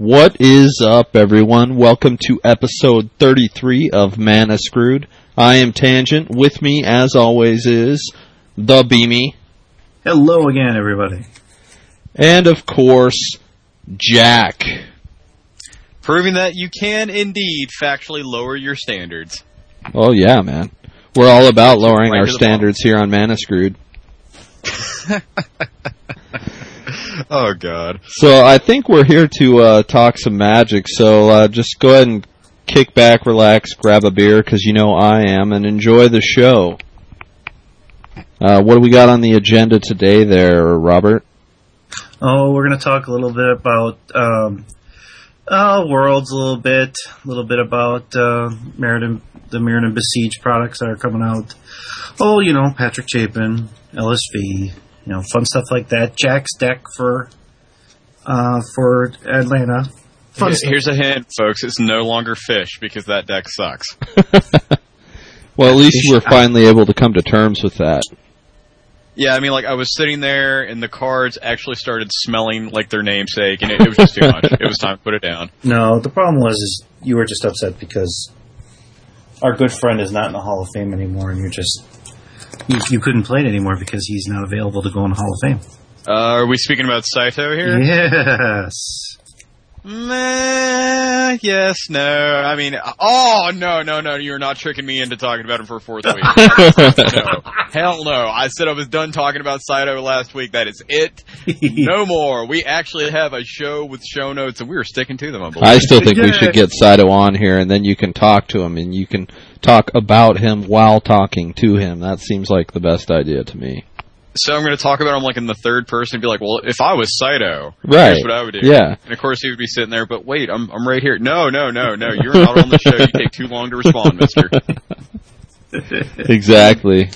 What is up, everyone? Welcome to episode 33 of Mana Screwed. I am Tangent. With me, as always, is the Beamy. Hello again, everybody. And, of course, Jack. Proving that you can indeed factually lower your standards. Oh, yeah, man. We're all about lowering our standards here on Mana Screwed. Oh, God. So I think we're here to talk some magic, so just go ahead and kick back, relax, grab a beer, because you know I am, and enjoy the show. What do we got on the agenda today there, Robert? Oh, we're going to talk a little bit about Worlds, a little bit about the Mirrodin Besieged products that are coming out. Oh, you know, Patrick Chapin, LSV. You know, fun stuff like that. Jack's deck for Atlanta. Here's a hint, folks. It's no longer Fish because that deck sucks. Well, at least we're finally able to come to terms with that. Yeah, I mean, like, I was sitting there, and the cards actually started smelling like their namesake, and it was just too much. It was time to put it down. No, the problem was you were just upset because our good friend is not in the Hall of Fame anymore, and you're just... You couldn't play it anymore because he's not available to go in the Hall of Fame. Are we speaking about Saito here? Yes. Meh, yes, no. I mean, oh, no. You're not tricking me into talking about him for a fourth week. No. Hell no. I said I was done talking about Saito last week. That is it. No more. We actually have a show with show notes, and we are sticking to them, I believe. I still think we should get Saito on here, and then you can talk to him, and you can talk about him while talking to him. That seems like the best idea to me. So I'm going to talk about him like in the third person and be like, well, if I was Saito, right, here's what I would do. Yeah. And of course he would be sitting there, but wait, I'm right here. No, you're not on the show. You take too long to respond, mister. Exactly.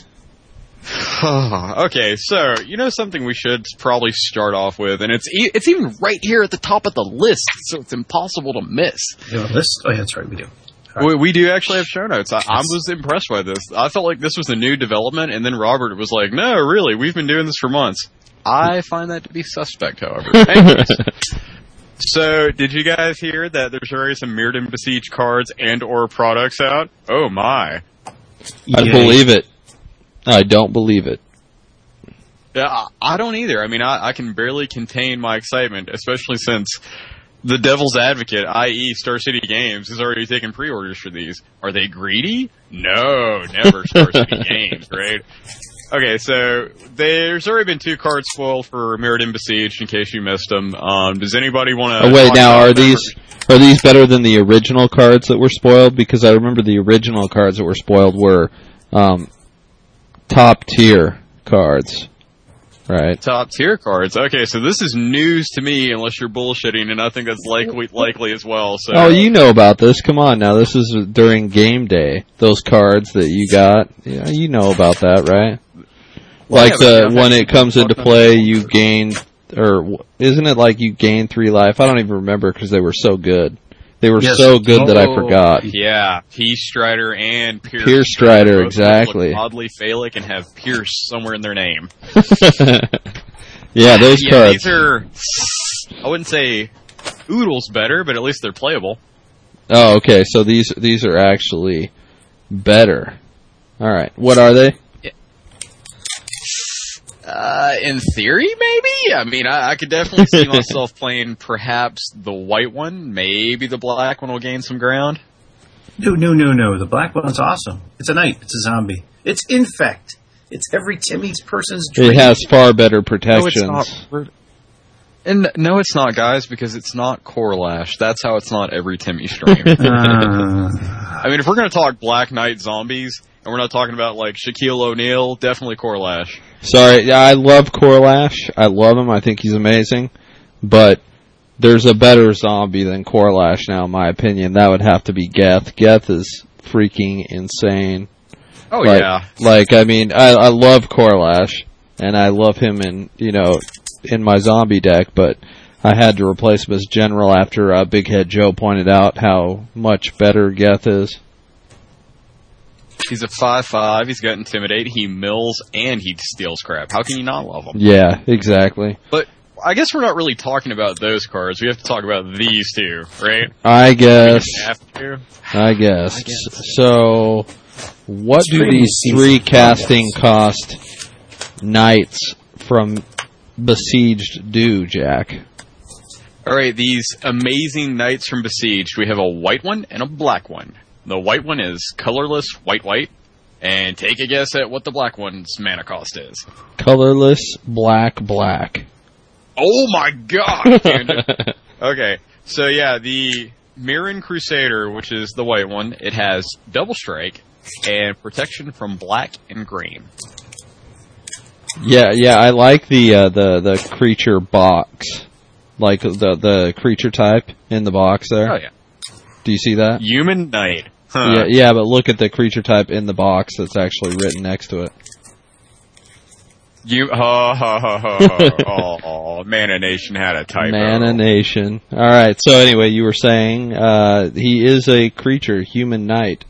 Okay, so, you know something we should probably start off with, and it's even right here at the top of the list, so it's impossible to miss. You have a list? Oh, yeah, that's right, we do. We do actually have show notes. I was impressed by this. I felt like this was a new development, and then Robert was like, no, really, we've been doing this for months. I find that to be suspect, however. So, did you guys hear that there's already some Mirrodin Besieged cards and or products out? Oh, my. I believe it. I don't believe it. Yeah, I don't either. I mean, I can barely contain my excitement, especially since... The Devil's Advocate, i.e. Star City Games, is already taking pre-orders for these. Are they greedy? No, never Star City Games, right? Okay, so there's already been two cards spoiled for Mirrodin Besieged, in case you missed them. Does anybody want to... Oh, wait, now, are these better than the original cards that were spoiled? Because I remember the original cards that were spoiled were top-tier cards. Right. Top tier cards. Okay, so this is news to me, unless you're bullshitting, and I think that's likely as well. So. Oh, you know about this. Come on now. This is during game day. Those cards that you got. Yeah, you know about that, right? Well, like when it comes into play, you gain, or isn't it like you gain 3 life? I don't even remember because they were so good. They were so good that I forgot. Yeah, Pierce Strider and Pierce Strider, exactly. Look oddly phallic and have Pierce somewhere in their name. Yeah, those cards. These are, I wouldn't say oodles better, but at least they're playable. Oh, okay, so these are actually better. All right, what are they? In theory, maybe? I mean, I could definitely see myself playing perhaps the white one. Maybe the black one will gain some ground. No. The black one's awesome. It's a knight. It's a zombie. It's infect. It's every Timmy's person's dream. It has far better protections. No, it's not. And no, it's not, guys, because it's not Corlash. That's how it's not every Timmy stream. I mean, if we're going to talk Black Knight zombies, and we're not talking about, like, Shaquille O'Neal, definitely Corlash. Sorry, I love Corlash. I love him. I think he's amazing. But there's a better zombie than Corlash now, in my opinion. That would have to be Geth. Geth is freaking insane. Oh, like, yeah. Like, I mean, I love Corlash, and I love him in, you know... in my zombie deck, but I had to replace him as general after Big Head Joe pointed out how much better Geth is. He's a 5/5, he's got Intimidate, he mills, and he steals crap. How can you not love him? Yeah, exactly. But I guess we're not really talking about those cards. We have to talk about these two, right? I guess. So, what do these three casting cost knights from Besieged do, Jack? All right, these amazing knights from Besieged. We have a white one and a black one. The white one is colorless, white. And take a guess at what the black one's mana cost is. Colorless, black. Oh my god, Tangent. Okay, so yeah, the Mirrodin Crusader, which is the white one, it has double strike and protection from black and green. Yeah, I like the creature box. Like the creature type in the box there. Oh yeah. Do you see that? Human Knight. Huh. Yeah, but look at the creature type in the box that's actually written next to it. Mana Nation had a typo. Mana Nation. All right. So anyway, you were saying he is a creature, human knight.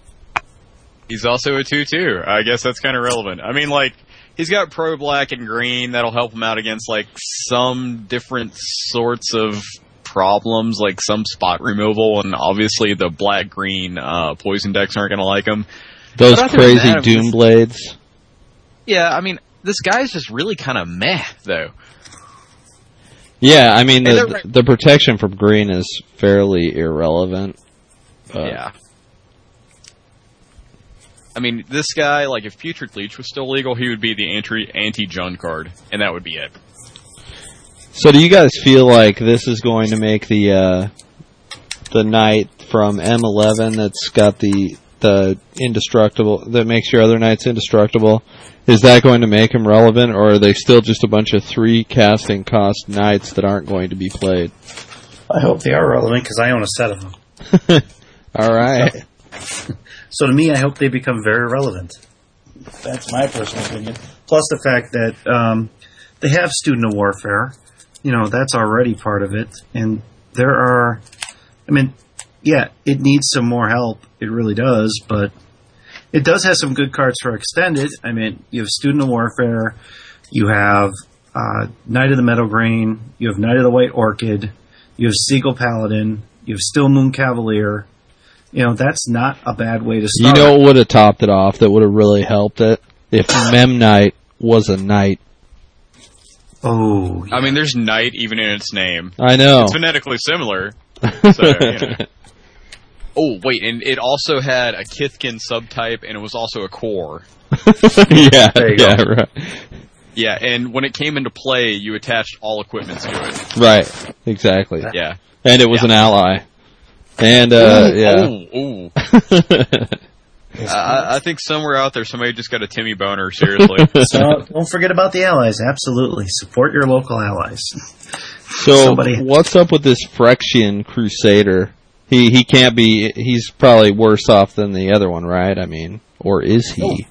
He's also a 2/2. I guess that's kind of relevant. I mean, like, he's got pro black and green that'll help him out against like some different sorts of problems, like some spot removal, and obviously the black-green poison decks aren't going to like him. Those crazy Doomblades. Yeah, I mean, this guy's just really kind of meh, though. Yeah, I mean, the protection from green is fairly irrelevant. Yeah. I mean, this guy, like, if Putrid Leech was still legal, he would be the anti-Jund card, and that would be it. So do you guys feel like this is going to make the knight from M11 that's got the indestructible, that makes your other knights indestructible, is that going to make him relevant, or are they still just a bunch of three casting cost knights that aren't going to be played? I hope they are relevant, because I own a set of them. All right. So to me, I hope they become very relevant. That's my personal opinion. Plus the fact that they have Student of Warfare. You know, that's already part of it. And there are, I mean, yeah, it needs some more help. It really does, but it does have some good cards for extended. I mean, you have Student of Warfare, you have Knight of the Meadow Grain, you have Knight of the White Orchid, you have Seagull Paladin, you have Still Moon Cavalier. You know, that's not a bad way to start. You know what would have topped it off, that would have really helped it? If Mem Knight was a knight. Oh, yeah. I mean, there's knight even in its name. I know. It's phonetically similar. So, you know. Oh, wait, and it also had a Kithkin subtype, and it was also a core. Right. Yeah, and when it came into play, you attached all equipments to it. Right, exactly. Yeah. And it was an ally. And, I think somewhere out there somebody just got a Timmy boner, seriously. So don't forget about the allies, absolutely. Support your local allies. So what's up with this Phyrexian Crusader? He can't be, he's probably worse off than the other one, right? I mean, or is he?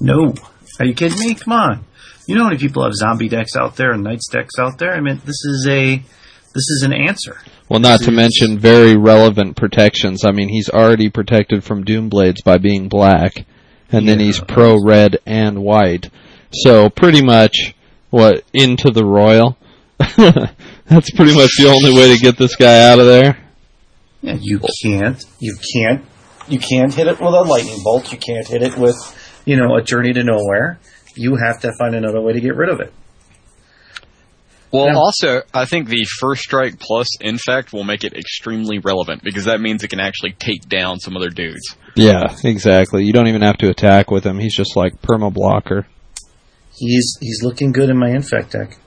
No. Are you kidding me? Come on. You know how many people have zombie decks out there and knights decks out there? I mean, this is an answer. Well, not to mention very relevant protections. I mean, he's already protected from Doomblades by being black, and then he's pro-red and white. So pretty much, into the royal? That's pretty much the only way to get this guy out of there. Yeah, you can't hit it with a lightning bolt. You can't hit it with, a journey to nowhere. You have to find another way to get rid of it. Well, also, I think the First Strike plus Infect will make it extremely relevant, because that means it can actually take down some other dudes. Yeah, exactly. You don't even have to attack with him. He's just like perma-blocker. He's looking good in my Infect deck.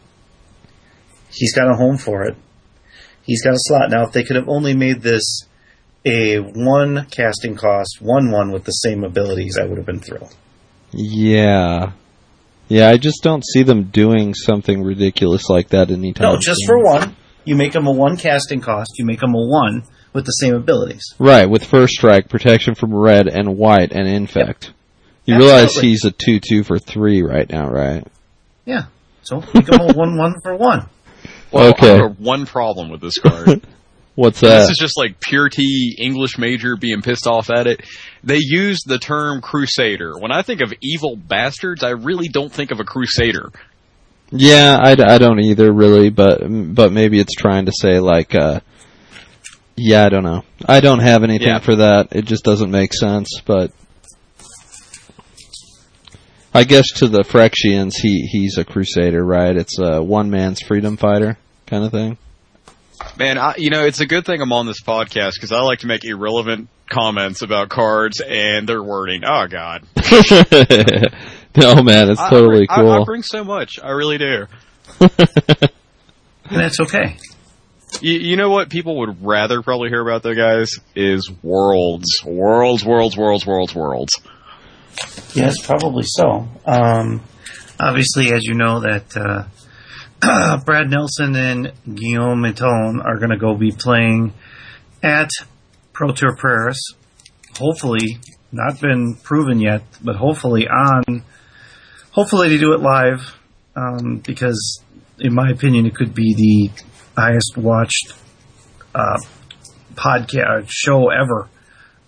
He's got a home for it. He's got a slot. Now, if they could have only made this a 1 casting cost, 1/1 with the same abilities, I would have been thrilled. Yeah. Yeah, I just don't see them doing something ridiculous like that anytime. No, just for 1. You make them a 1 casting cost. You make them a 1 with the same abilities. Right, with First Strike, protection from red and white, and Infect. Yep. You realize he's a 2/2 for 3 right now, right? Yeah, so make him a 1/1 for 1. Well, okay. I have one problem with this card. What's that? This is just like pure T English major being pissed off at it. They use the term crusader. When I think of evil bastards, I really don't think of a crusader. Yeah, I don't either, really, but maybe it's trying to say, like, yeah, I don't know. I don't have anything for that. It just doesn't make sense, but I guess to the Phyrexians, he's a crusader, right? It's a one man's freedom fighter kind of thing. Man, it's a good thing I'm on this podcast, because I like to make irrelevant comments about cards and their wording. Oh, God. No, man, it's totally cool. I bring so much. I really do. And that's okay. You know what people would rather probably hear about, though, guys, is worlds. Worlds. Yes, probably so. Obviously, as you know, that... Brad Nelson and Guillaume Mitton are going to go be playing at Pro Tour Paris. Hopefully, not been proven yet, but hopefully they do it live, because in my opinion, it could be the highest watched podcast show ever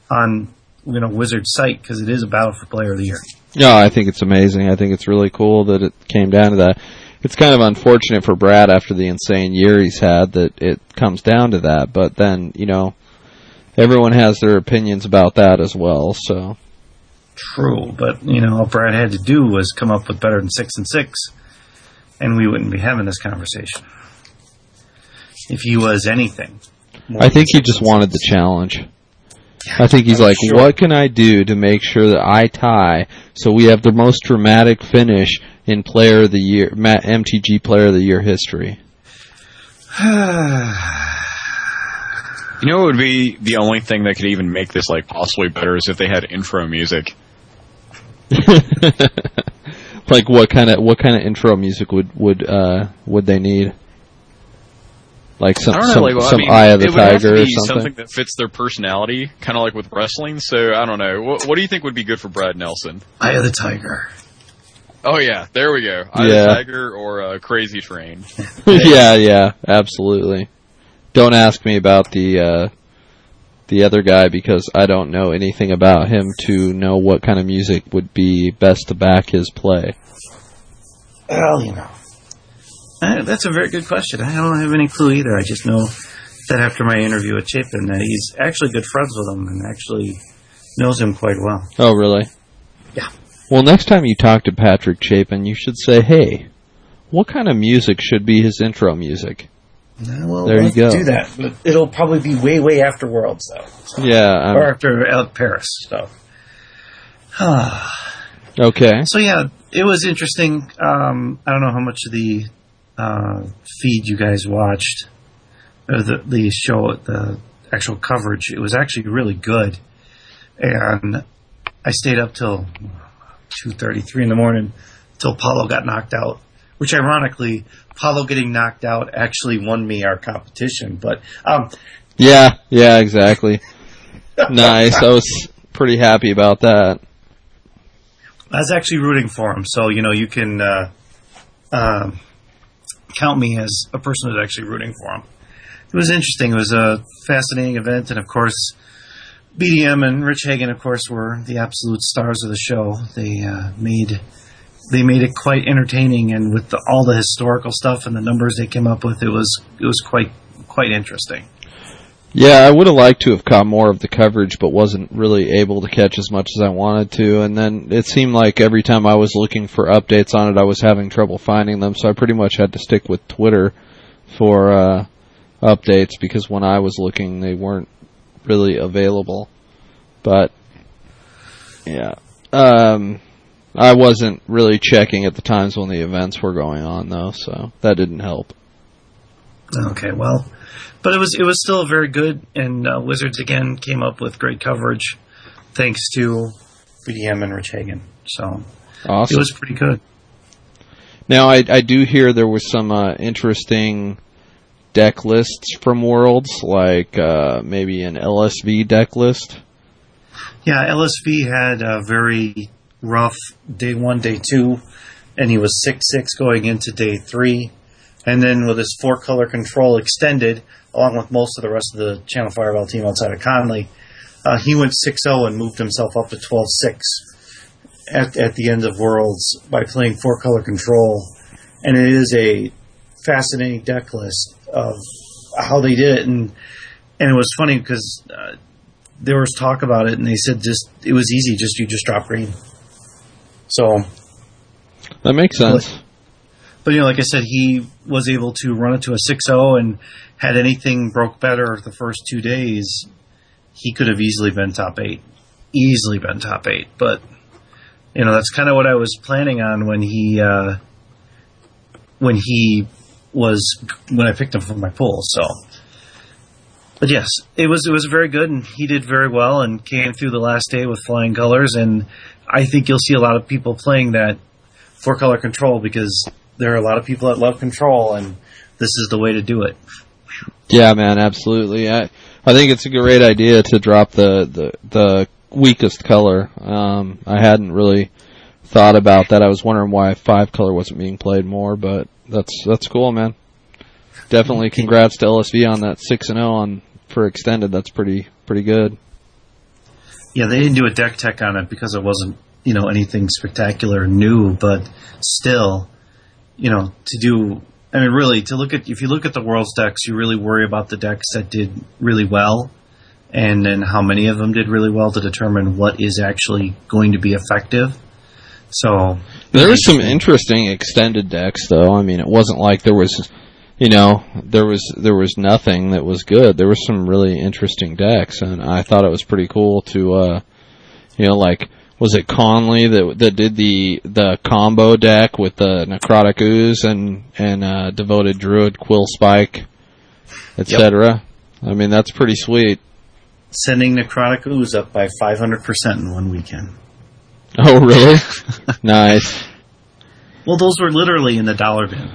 on Wizard's site, because it is a battle for Player of the Year. Yeah, I think it's amazing. I think it's really cool that it came down to that. It's kind of unfortunate for Brad after the insane year he's had that it comes down to that. But then, everyone has their opinions about that as well. So true, but all Brad had to do was come up with better than 6 and 6, and we wouldn't be having this conversation if he was anything. I think he just wanted the challenge. I think he's like, sure. What can I do to make sure that I tie so we have the most dramatic finish in Player of the Year, MTG Player of the Year history? What would be the only thing that could even make this possibly better is if they had intro music. Like what kind of intro music would they need? Like some Eye of the Tiger or something that fits their personality, kind of like with wrestling. So I don't know. What do you think would be good for Brad Nelson? Eye of the Tiger. Oh yeah, there we go. Eye of the Tiger or Crazy Train. yeah, absolutely. Don't ask me about the other guy, because I don't know anything about him to know what kind of music would be best to back his play. Well, that's a very good question. I don't have any clue either. I just know that after my interview with Chapin that he's actually good friends with him and actually knows him quite well. Oh, really? Yeah. Well, next time you talk to Patrick Chapin, you should say, hey, what kind of music should be his intro music? Well, there you go. Do that. But it'll probably be way, way after Worlds, though. So. Yeah. Or after Paris. So. Okay. So, yeah, it was interesting. I don't know how much of the... feed you guys watched, or the show, the actual coverage. It was actually really good, and I stayed up till 2:30, 3 in the morning till Paulo got knocked out, which ironically Paulo getting knocked out actually won me our competition, but yeah exactly. Nice. I was pretty happy about that. I was actually rooting for him, so you can count me as a person who's actually rooting for him. It was interesting. It was a fascinating event, and of course, BDM and Rich Hagen, of course, were the absolute stars of the show. They made it quite entertaining, and with all the historical stuff and the numbers they came up with, it was quite interesting. Yeah, I would have liked to have caught more of the coverage, but wasn't really able to catch as much as I wanted to. And then it seemed like every time I was looking for updates on it, I was having trouble finding them. So I pretty much had to stick with Twitter for updates, because when I was looking, they weren't really available. But, yeah. I wasn't really checking at the times when the events were going on, though, so that didn't help. Okay, well... But it was still very good, and Wizards again came up with great coverage, thanks to BDM and Rich Hagen. So awesome. It was pretty good. Now I do hear there were some interesting deck lists from Worlds, like maybe an LSV deck list. Yeah, LSV had a very rough day 1, day 2, and he was 6-6 going into day 3. And then with his 4-color control extended, along with most of the rest of the Channel Fireball team outside of Conley, he went 6-0 and moved himself up to 12-6 at the end of Worlds by playing 4-color control and it is a fascinating deck list of how they did it. And it was funny because there was talk about it, and they said just it was easy, you just drop green. So that makes sense. But you know, like I said, he was able to run it to a 6-0, and had anything broke better the first 2 days, he could have easily been top 8. But you know, that's kind of what I was planning on when I picked him from my pool. So, but yes, it was very good, and he did very well, and came through the last day with flying colors. And I think you'll see a lot of people playing that 4-color control, because there are a lot of people that love control, and this is the way to do it. Yeah, man, absolutely. I think it's a great idea to drop the weakest color. I hadn't really thought about that. I was wondering why 5-color wasn't being played more, but that's cool, man. Definitely congrats to LSV on that 6-0 on for extended. That's pretty good. Yeah, they didn't do a deck tech on it because it wasn't, you know, anything spectacular and new, but still, you know, if you look at the world's decks, you really worry about the decks that did really well, and then how many of them did really well to determine what is actually going to be effective. So there were some interesting extended decks, though. I mean, it wasn't like there was nothing that was good. There were some really interesting decks, and I thought it was pretty cool to, was it Conley that did the combo deck with the Necrotic Ooze and Devoted Druid, Quill Spike, etc.? Yep. I mean, that's pretty sweet. Sending Necrotic Ooze up by 500% in one weekend. Oh, really? Nice. Well, those were literally in the dollar bin.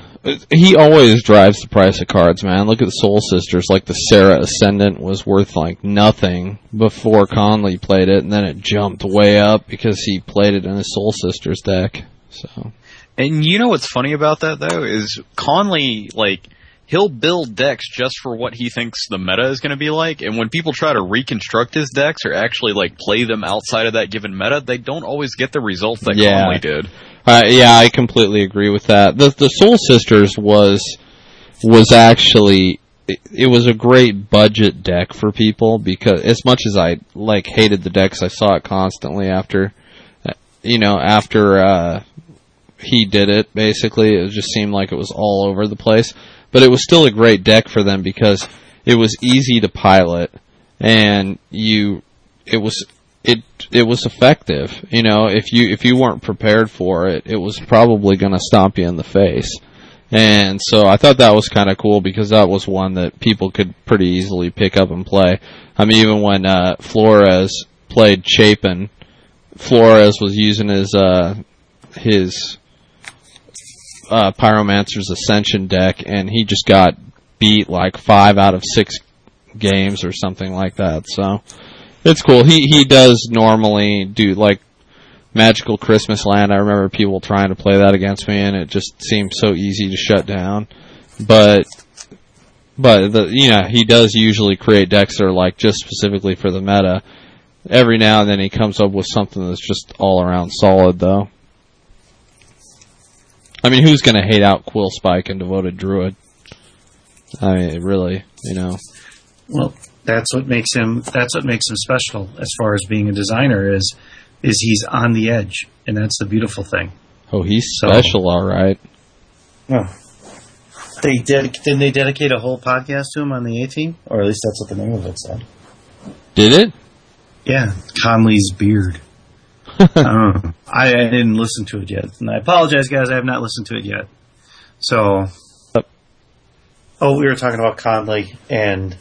He always drives the price of cards, man. Look at the Soul Sisters. Like, the Sarah Ascendant was worth, like, nothing before Conley played it, and then it jumped way up because he played it in his Soul Sisters deck. So, and you know what's funny about that, though, is Conley, like, he'll build decks just for what he thinks the meta is going to be like, and when people try to reconstruct his decks or actually, like, play them outside of that given meta, they don't always get the results that Conley did. Yeah, I completely agree with that. The Soul Sisters was actually, it was a great budget deck for people, because as much as I like hated the decks, I saw it constantly after he did it. Basically, it just seemed like it was all over the place, but it was still a great deck for them because it was easy to pilot, and it was effective. You know, if you weren't prepared for it, it was probably going to stomp you in the face. And so I thought that was kind of cool, because that was one that people could pretty easily pick up and play. I mean, even when Flores played Chapin, Flores was using his Pyromancer's Ascension deck, and he just got beat like 5 out of 6 games or something like that. So it's cool. He does normally do, like, Magical Christmas Land. I remember people trying to play that against me, and it just seemed so easy to shut down. But he does usually create decks that are, like, just specifically for the meta. Every now and then he comes up with something that's just all around solid, though. I mean, who's going to hate out Quill Spike and Devoted Druid? I mean, really, you know. Well, that's what makes him special as far as being a designer is he's on the edge, and that's the beautiful thing. Oh, he's special, all right. Well, didn't they dedicate a whole podcast to him on the A-Team? Or at least that's what the name of it said. Did it? Yeah, Conley's Beard. I didn't listen to it yet, and I apologize, guys. I have not listened to it yet. So, we were talking about Conley and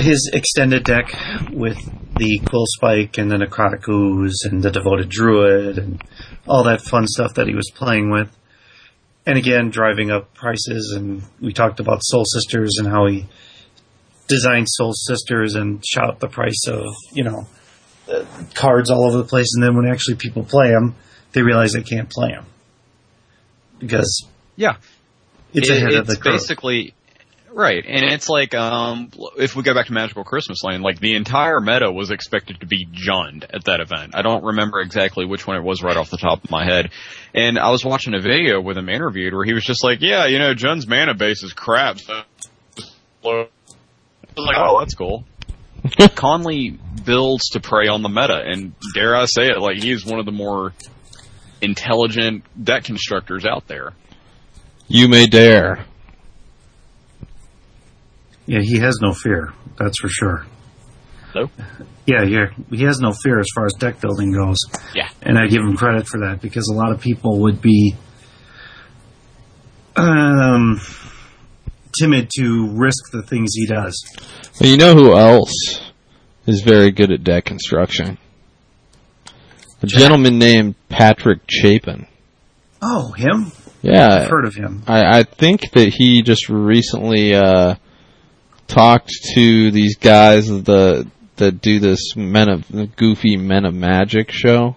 his extended deck with the Quill Spike and the Necrotic Ooze and the Devoted Druid and all that fun stuff that he was playing with. And again, driving up prices. And we talked about Soul Sisters and how he designed Soul Sisters and shot up the price of, you know, cards all over the place. And then when actually people play them, they realize they can't play them because it's ahead of the curve. Basically. Right, and it's like if we go back to Magical Christmas Land, like the entire meta was expected to be Jund at that event. I don't remember exactly which one it was right off the top of my head. And I was watching a video with him interviewed where he was just like, yeah, you know, Jund's mana base is crap. So I was like, oh, that's cool. Conley builds to prey on the meta, and dare I say it, like, he is one of the more intelligent deck constructors out there. You may dare. Yeah, he has no fear, that's for sure. Hello? Yeah, he has no fear as far as deck building goes. Yeah. And I give him credit for that, because a lot of people would be timid to risk the things he does. Well, you know who else is very good at deck construction? A gentleman named Patrick Chapin. Oh, him? Yeah. I've heard of him. I think that he just recently... talked to these guys that do this goofy Men of Magic show.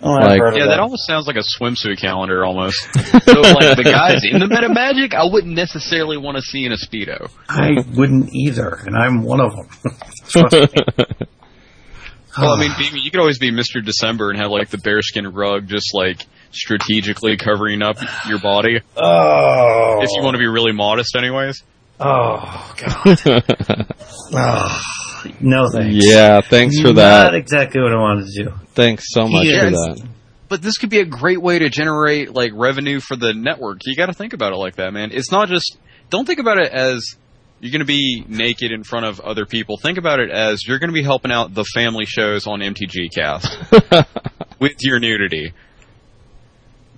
Oh, like, that almost sounds like a swimsuit calendar almost. So like the guys in the Men of Magic, I wouldn't necessarily want to see in a Speedo. I wouldn't either, and I'm one of them. Trust me. Well, I mean, Beamy, you could always be Mr. December and have like the bearskin rug just like strategically covering up your body. Oh. If you want to be really modest anyways. Oh, God. Oh, no thanks. Yeah, thanks for that. Not exactly what I wanted to do. Thanks so much for that. But this could be a great way to generate like revenue for the network. You got to think about it like that, man. It's not just... Don't think about it as you're going to be naked in front of other people. Think about it as you're going to be helping out the family shows on MTGcast with your nudity.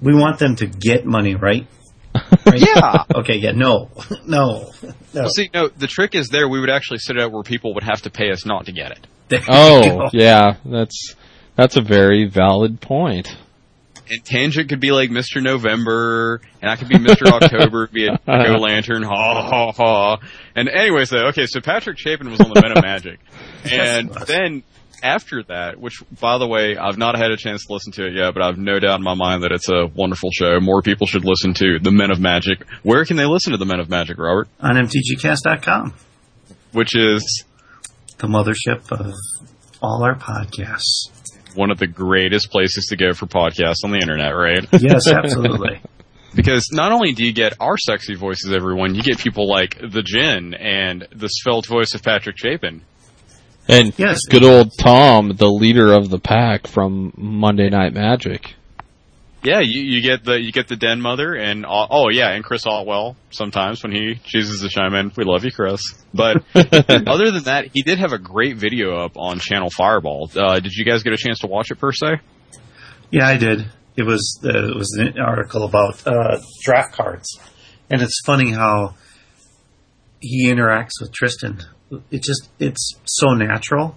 We want them to get money, right? Right? Yeah. Okay, yeah, no. See, no, the trick is there, we would actually set it up where people would have to pay us not to get it. Yeah, that's a very valid point. And Tangent could be like Mr. November, and I could be Mr. October, be a Go-Lantern, ha, ha, ha. And anyways, though, okay, so Patrick Chapin was on the Men of Magic. And then after that, which, by the way, I've not had a chance to listen to it yet, but I've no doubt in my mind that it's a wonderful show. More people should listen to The Men of Magic. Where can they listen to The Men of Magic, Robert? On mtgcast.com. Which is? The mothership of all our podcasts. One of the greatest places to go for podcasts on the internet, right? Yes, absolutely. Because not only do you get our sexy voices, everyone, you get people like the Jin and the svelte voice of Patrick Chapin. And yes, good old Tom, the leader of the pack from Monday Night Magic. Yeah, you get the Den Mother, and and Chris Otwell sometimes when he chooses to chime in. We love you, Chris. But other than that, he did have a great video up on Channel Fireball. Did you guys get a chance to watch it per se? Yeah, I did. It was an article about draft cards, and it's funny how he interacts with Tristan. It's so natural,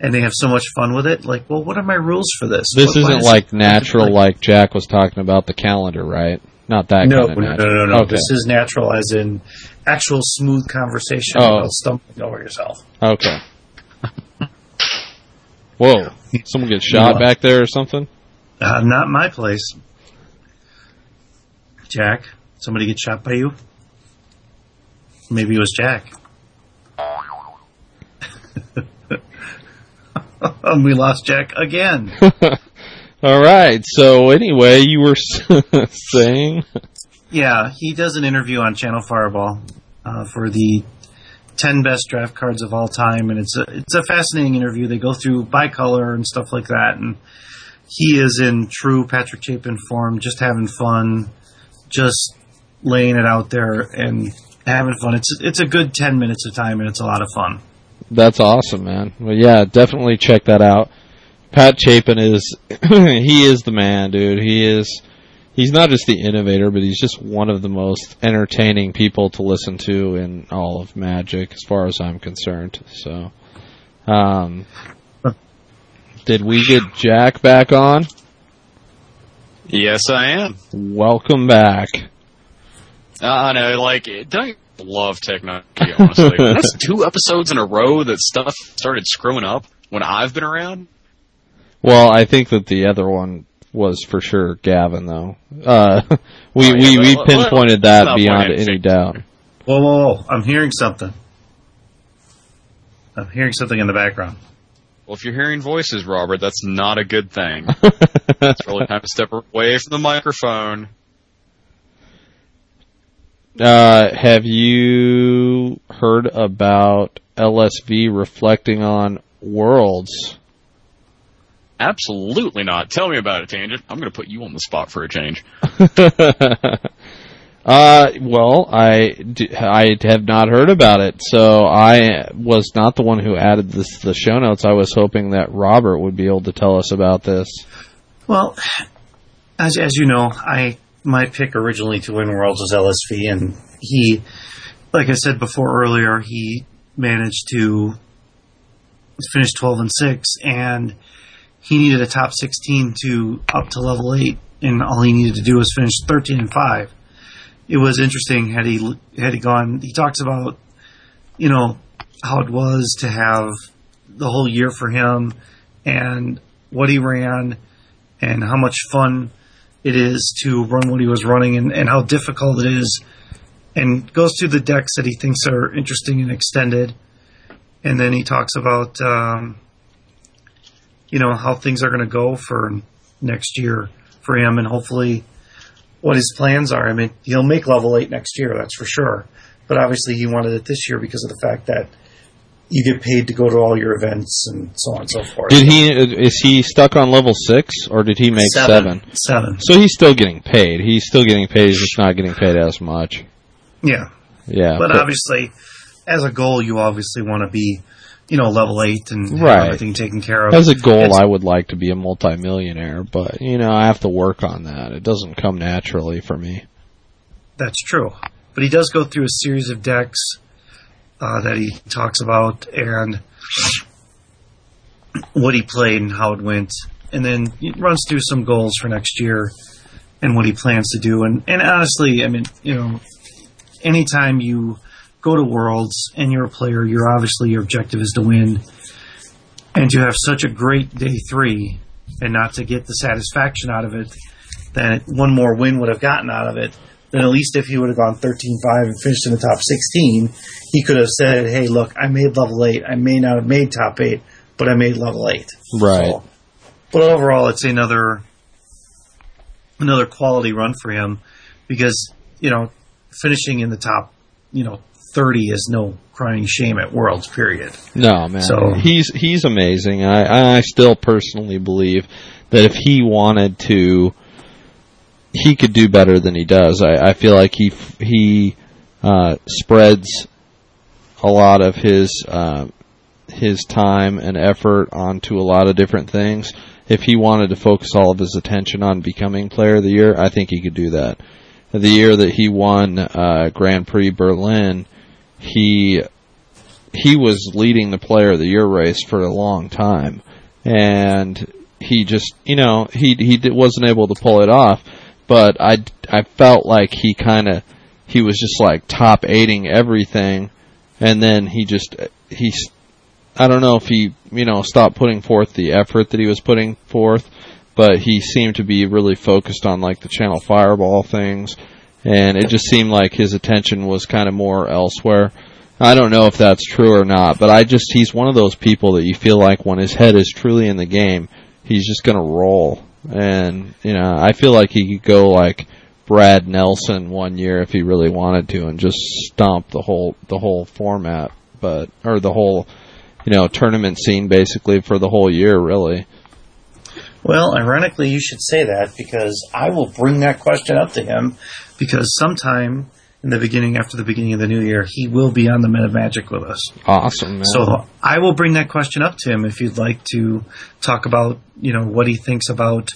and they have so much fun with it. Like, well, what are my rules for this? This isn't like natural, like Jack was talking about the calendar, right? Not that kind of natural. No. Okay. This is natural, as in actual smooth conversation without stumbling over yourself. Okay. Whoa! Someone get shot back there or something? Not my place, Jack. Somebody get shot by you? Maybe it was Jack. We lost Jack again. All right. So anyway, you were saying? Yeah, he does an interview on Channel Fireball for the 10 best draft cards of all time, and it's a fascinating interview. They go through by color and stuff like that, and he is in true Patrick Chapin form, just having fun, just laying it out there and having fun. It's a good 10 minutes of time, and it's a lot of fun. That's awesome, man. Well, yeah, definitely check that out. Pat Chapin is the man, dude. He's not just the innovator, but he's just one of the most entertaining people to listen to in all of Magic, as far as I'm concerned. So, did we get Jack back on? Yes, I am. Welcome back. I know, like, don't love technology, honestly. That's 2 episodes in a row that stuff started screwing up when I've been around. Well, I think that the other one was for sure Gavin, though. We pinpointed that beyond any doubt. Whoa. I'm hearing something in the background. Well, if you're hearing voices, Robert, that's not a good thing. It's really time to step away from the microphone. Have you heard about LSV reflecting on Worlds? Absolutely not. Tell me about it, Tangent. I'm going to put you on the spot for a change. I have not heard about it, so I was not the one who added this to the show notes. I was hoping that Robert would be able to tell us about this. Well, as you know, my pick originally to win Worlds was LSV, and he, like I said before earlier, he managed to finish 12-6, and he needed a top 16 to up to level 8, and all he needed to do was finish 13-5. It was interesting had he gone. He talks about, you know, how it was to have the whole year for him and what he ran and how much fun it is to run what he was running and how difficult it is, and goes through the decks that he thinks are interesting and extended. And then he talks about, you know, how things are going to go for next year for him, and hopefully what his plans are. I mean, he'll make level 8 next year, that's for sure. But obviously he wanted it this year because of the fact that you get paid to go to all your events and so on and so forth. Is he stuck on level 6, or did he make 7? 7. So he's still getting paid. He's just not getting paid as much. Yeah. But obviously, as a goal, you obviously want to be, you know, level 8 and have everything taken care of. As a goal, I would like to be a multimillionaire, but, you know, I have to work on that. It doesn't come naturally for me. That's true. But he does go through a series of decks that he talks about and what he played and how it went. And then he runs through some goals for next year and what he plans to do. And honestly, I mean, you know, anytime you go to Worlds and you're a player, you're obviously, your objective is to win, and to have such a great day 3 and not to get the satisfaction out of it that one more win would have gotten out of it, then at least if he would have gone 13-5 and finished in the top 16, he could have said, hey, look, I made level 8. I may not have made top 8, but I made level 8. Right. So, but overall, it's another quality run for him, because, you know, finishing in the top, you know, 30 is no crying shame at Worlds, period. No, man. So he's amazing. I still personally believe that if he wanted to, he could do better than he does. I feel like he spreads a lot of his time and effort onto a lot of different things. If he wanted to focus all of his attention on becoming Player of the Year, I think he could do that. The year that he won Grand Prix Berlin, he was leading the Player of the Year race for a long time, and he just, you know, he wasn't able to pull it off. But I felt like he was just like top aiding everything, and then he I don't know if he, you know, stopped putting forth the effort that he was putting forth. But he seemed to be really focused on, like, the Channel Fireball things, and it just seemed like his attention was kind of more elsewhere. I don't know if that's true or not, but he's one of those people that you feel like when his head is truly in the game, he's just going to roll. And, you know, I feel like he could go like Brad Nelson one year if he really wanted to and just stomp the whole format, or the whole, you know, tournament scene basically for the whole year, really. Well, ironically, you should say that, because I will bring that question up to him, because sometime after the beginning of the new year, he will be on the Men of Magic with us. Awesome, man. So I will bring that question up to him if you'd like to talk about, you know, what he thinks about,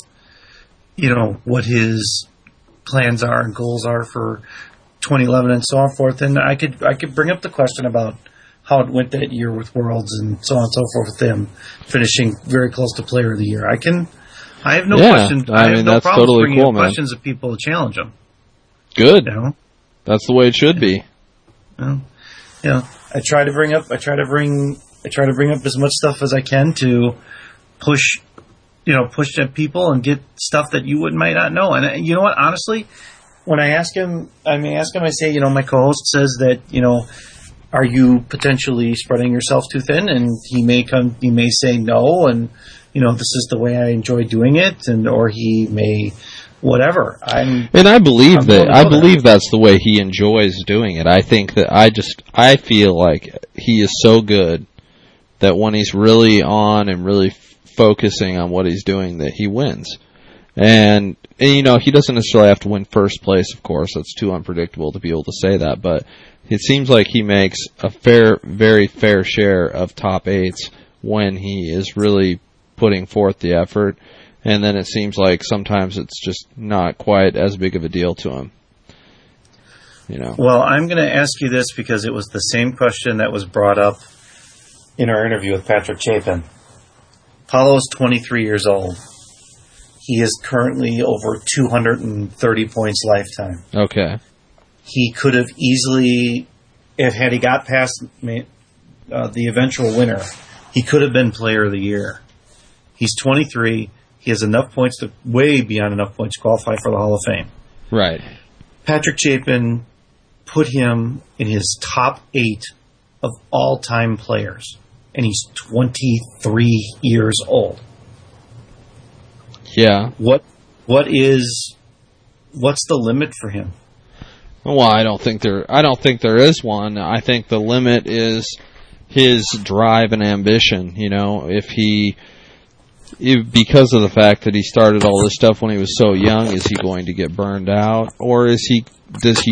you know, what his plans are and goals are for 2011 and so on and forth. And I could bring up the question about how it went that year with Worlds and so on and so forth with them finishing very close to Player of the Year. I have no question. I mean, that's totally bringing cool, man. Questions of people to challenge them. Good. You know? That's the way it should be. Yeah. Yeah. I try to bring up as much stuff as I can to push at people and get stuff that you might not know. And you know what? Honestly, when I ask him, I say, you know, my co-host says that, you know, are you potentially spreading yourself too thin? And he may say no, and, you know, this is the way I enjoy doing it, and or he may whatever. I believe that's the way he enjoys doing it. I think that I feel like he is so good that when he's really on and really focusing on what he's doing, that he wins. And you know, he doesn't necessarily have to win first place, of course. That's too unpredictable to be able to say that. But it seems like he makes a very fair share of top eights when he is really putting forth the effort. And then it seems like sometimes it's just not quite as big of a deal to him. You know. Well, I'm going to ask you this because it was the same question that was brought up in our interview with Patrick Chapin. Paulo is 23 years old. He is currently over 230 points lifetime. Okay. He could have easily, had he got past the eventual winner, he could have been Player of the Year. He's 23. He has enough points to way beyond enough points to qualify for the Hall of Fame. Right. Patrick Chapin put him in his top 8 of all-time players, and he's 23 years old. Yeah. What's the limit for him? Well, I don't think there is one. I think the limit is his drive and ambition, you know, because of the fact that he started all this stuff when he was so young, is he going to get burned out, or does he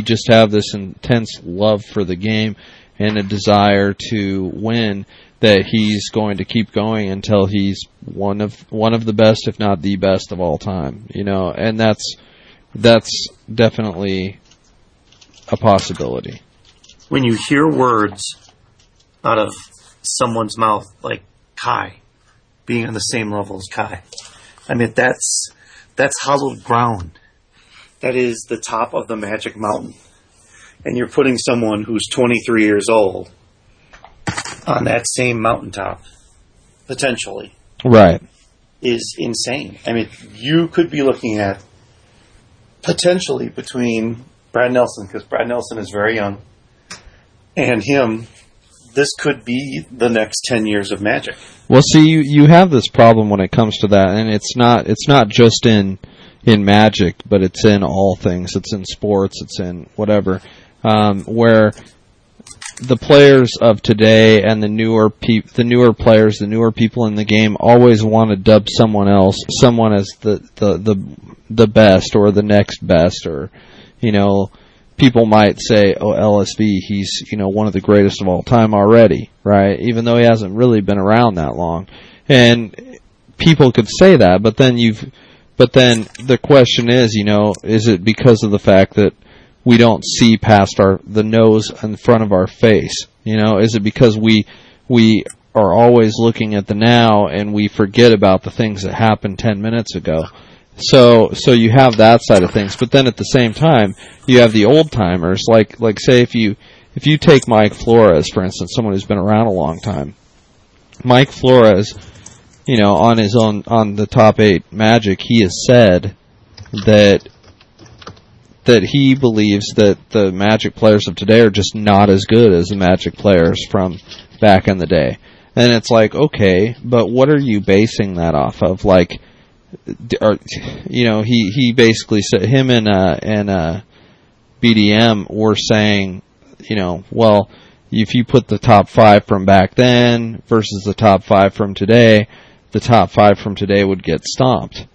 just have this intense love for the game and a desire to win that he's going to keep going until he's one of the best, if not the best of all time, you know? And that's definitely a possibility. When you hear words out of someone's mouth like Kai, being on the same level as Kai, I mean, that's hallowed ground. That is the top of the Magic Mountain. And you're putting someone who's 23 years old on that same mountaintop, potentially. Right. Is insane. I mean, you could be looking at potentially between Brad Nelson, because Brad Nelson is very young, and him, this could be the next 10 years of Magic. Well, see, you have this problem when it comes to that, and it's not just in Magic, but it's in all things. It's in sports, it's in whatever, where the players of today and the newer people in the game always want to dub someone as the best or the next best, or, you know, people might say, oh, LSV, he's, you know, one of the greatest of all time already, right? Even though he hasn't really been around that long. And people could say that, but then the question is, you know, is it because of the fact that we don't see past the nose in front of our face? You know, is it because we are always looking at the now and we forget about the things that happened 10 minutes ago? So you have that side of things, but then at the same time, you have the old timers, like say if you take Mike Flores, for instance, someone who's been around a long time. Mike Flores, you know, on his own, on the top 8 Magic, he has said that he believes that the Magic players of today are just not as good as the Magic players from back in the day. And it's like, okay, but what are you basing that off of? Like, or, you know, he basically said, him and BDM were saying, you know, well, if you put the top 5 from back then versus the top 5 from today, the top 5 from today would get stomped.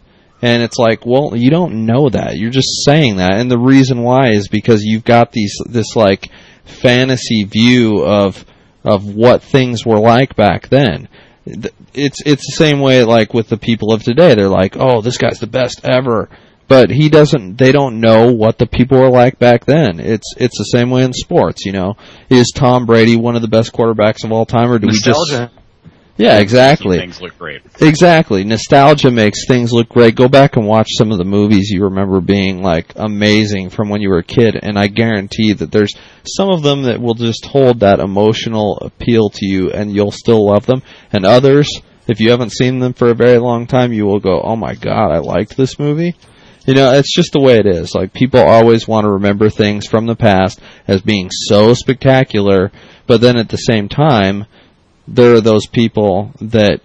And it's like, well, you don't know that. You're just saying that. And the reason why is because you've got this like fantasy view of what things were like back then. It's the same way like with the people of today. They're like, oh, this guy's the best ever, but they don't know what the people were like back then. It's the same way in sports, you know. Is Tom Brady one of the best quarterbacks of all time, or do nostalgia? Yeah, exactly. Things look great. Exactly. Nostalgia makes things look great. Go back and watch some of the movies you remember being like amazing from when you were a kid, and I guarantee that there's some of them that will just hold that emotional appeal to you, and you'll still love them. And others, if you haven't seen them for a very long time, you will go, oh my God, I liked this movie. You know, it's just the way it is. Like, people always want to remember things from the past as being so spectacular, but then at the same time, there are those people that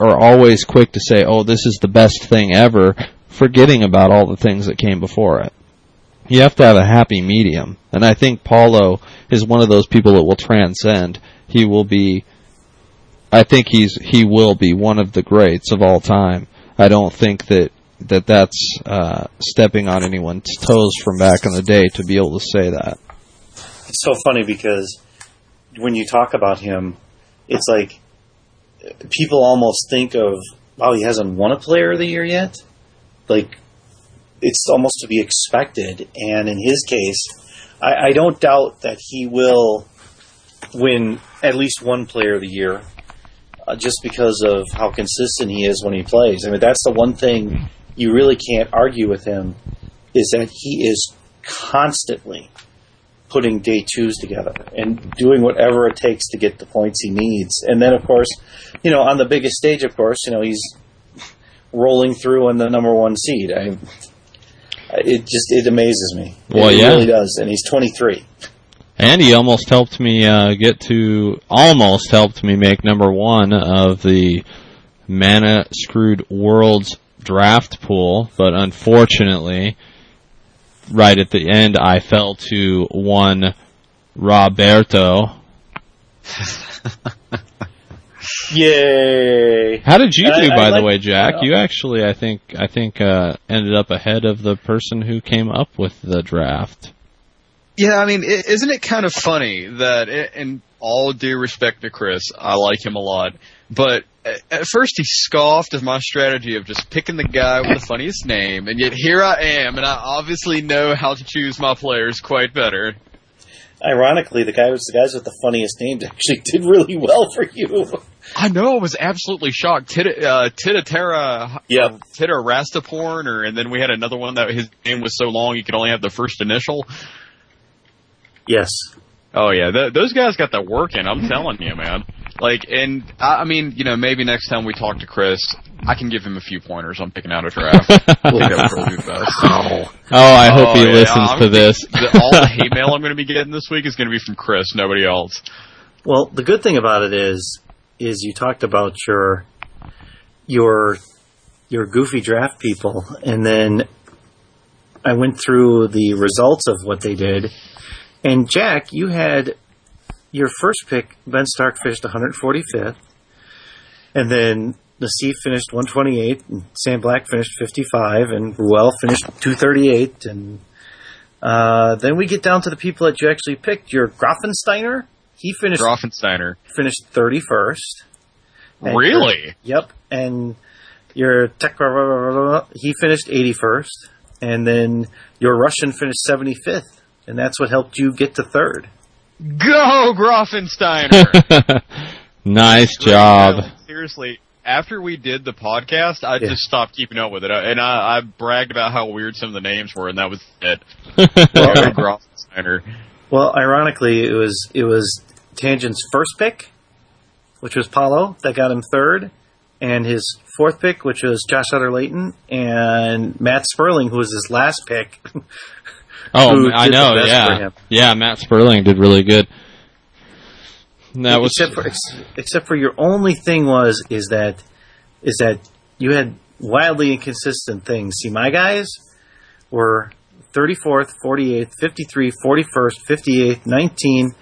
are always quick to say, oh, this is the best thing ever, forgetting about all the things that came before it. You have to have a happy medium. And I think Paulo is one of those people that will transcend. He will be one of the greats of all time. I don't think that's stepping on anyone's toes from back in the day to be able to say that. It's so funny because when you talk about him, it's like people almost think of, oh, he hasn't won a Player of the Year yet? Like, it's almost to be expected. And in his case, I don't doubt that he will win at least one Player of the Year just because of how consistent he is when he plays. I mean, that's the one thing you really can't argue with him, is that he is constantly putting day twos together and doing whatever it takes to get the points he needs. And then, of course, you know, on the biggest stage, of course, you know, he's rolling through on the number one seed. It amazes me. Well, yeah. It really does. And he's 23. And he almost helped me make number one of the Mana Screwed Worlds draft pool, but unfortunately, right at the end, I fell to one Roberto. Yay! How did you do, by the way, Jack? You actually, I think ended up ahead of the person who came up with the draft. Yeah, I mean, isn't it kind of funny that, in all due respect to Chris, I like him a lot, but at first he scoffed at my strategy of just picking the guy with the funniest name, and yet here I am, and I obviously know how to choose my players quite better. Ironically, the guys with the funniest names actually did really well for you. I know, I was absolutely shocked. Titta Rastaporn, and then we had another one that his name was so long you could only have the first initial. Yes. Oh yeah, those guys got that working. I'm telling you, man. Like, and I mean, you know, maybe next time we talk to Chris, I can give him a few pointers on picking out a draft. I think that would really be best. I hope he listens to this. All the hate mail I'm going to be getting this week is going to be from Chris, nobody else. Well, the good thing about it is you talked about your goofy draft people, and then I went through the results of what they did. And, Jack, you had your first pick, Ben Stark, finished 145th. And then Nassif finished 128th. And Sam Black finished 55. And Ruel finished 238. And then we get down to the people that you actually picked. Your Grafensteiner, he finished 31st. And really? Yep. And your Tech, he finished 81st. And then your Russian finished 75th. And that's what helped you get to third. Go, Grafensteiner! Nice job. Seriously, after we did the podcast, I just stopped keeping up with it. And I bragged about how weird some of the names were, and that was it. Go, Grafensteiner. Well, ironically, it was Tangent's first pick, which was Paulo, that got him third. And his fourth pick, which was Josh Utter-Layton. And Matt Sperling, who was his last pick. Oh, I know, yeah. Yeah, Matt Sperling did really good. That except for your only thing was that you had wildly inconsistent things. See, my guys were 34th, 48th, 53rd, 41st, 58th, 19th,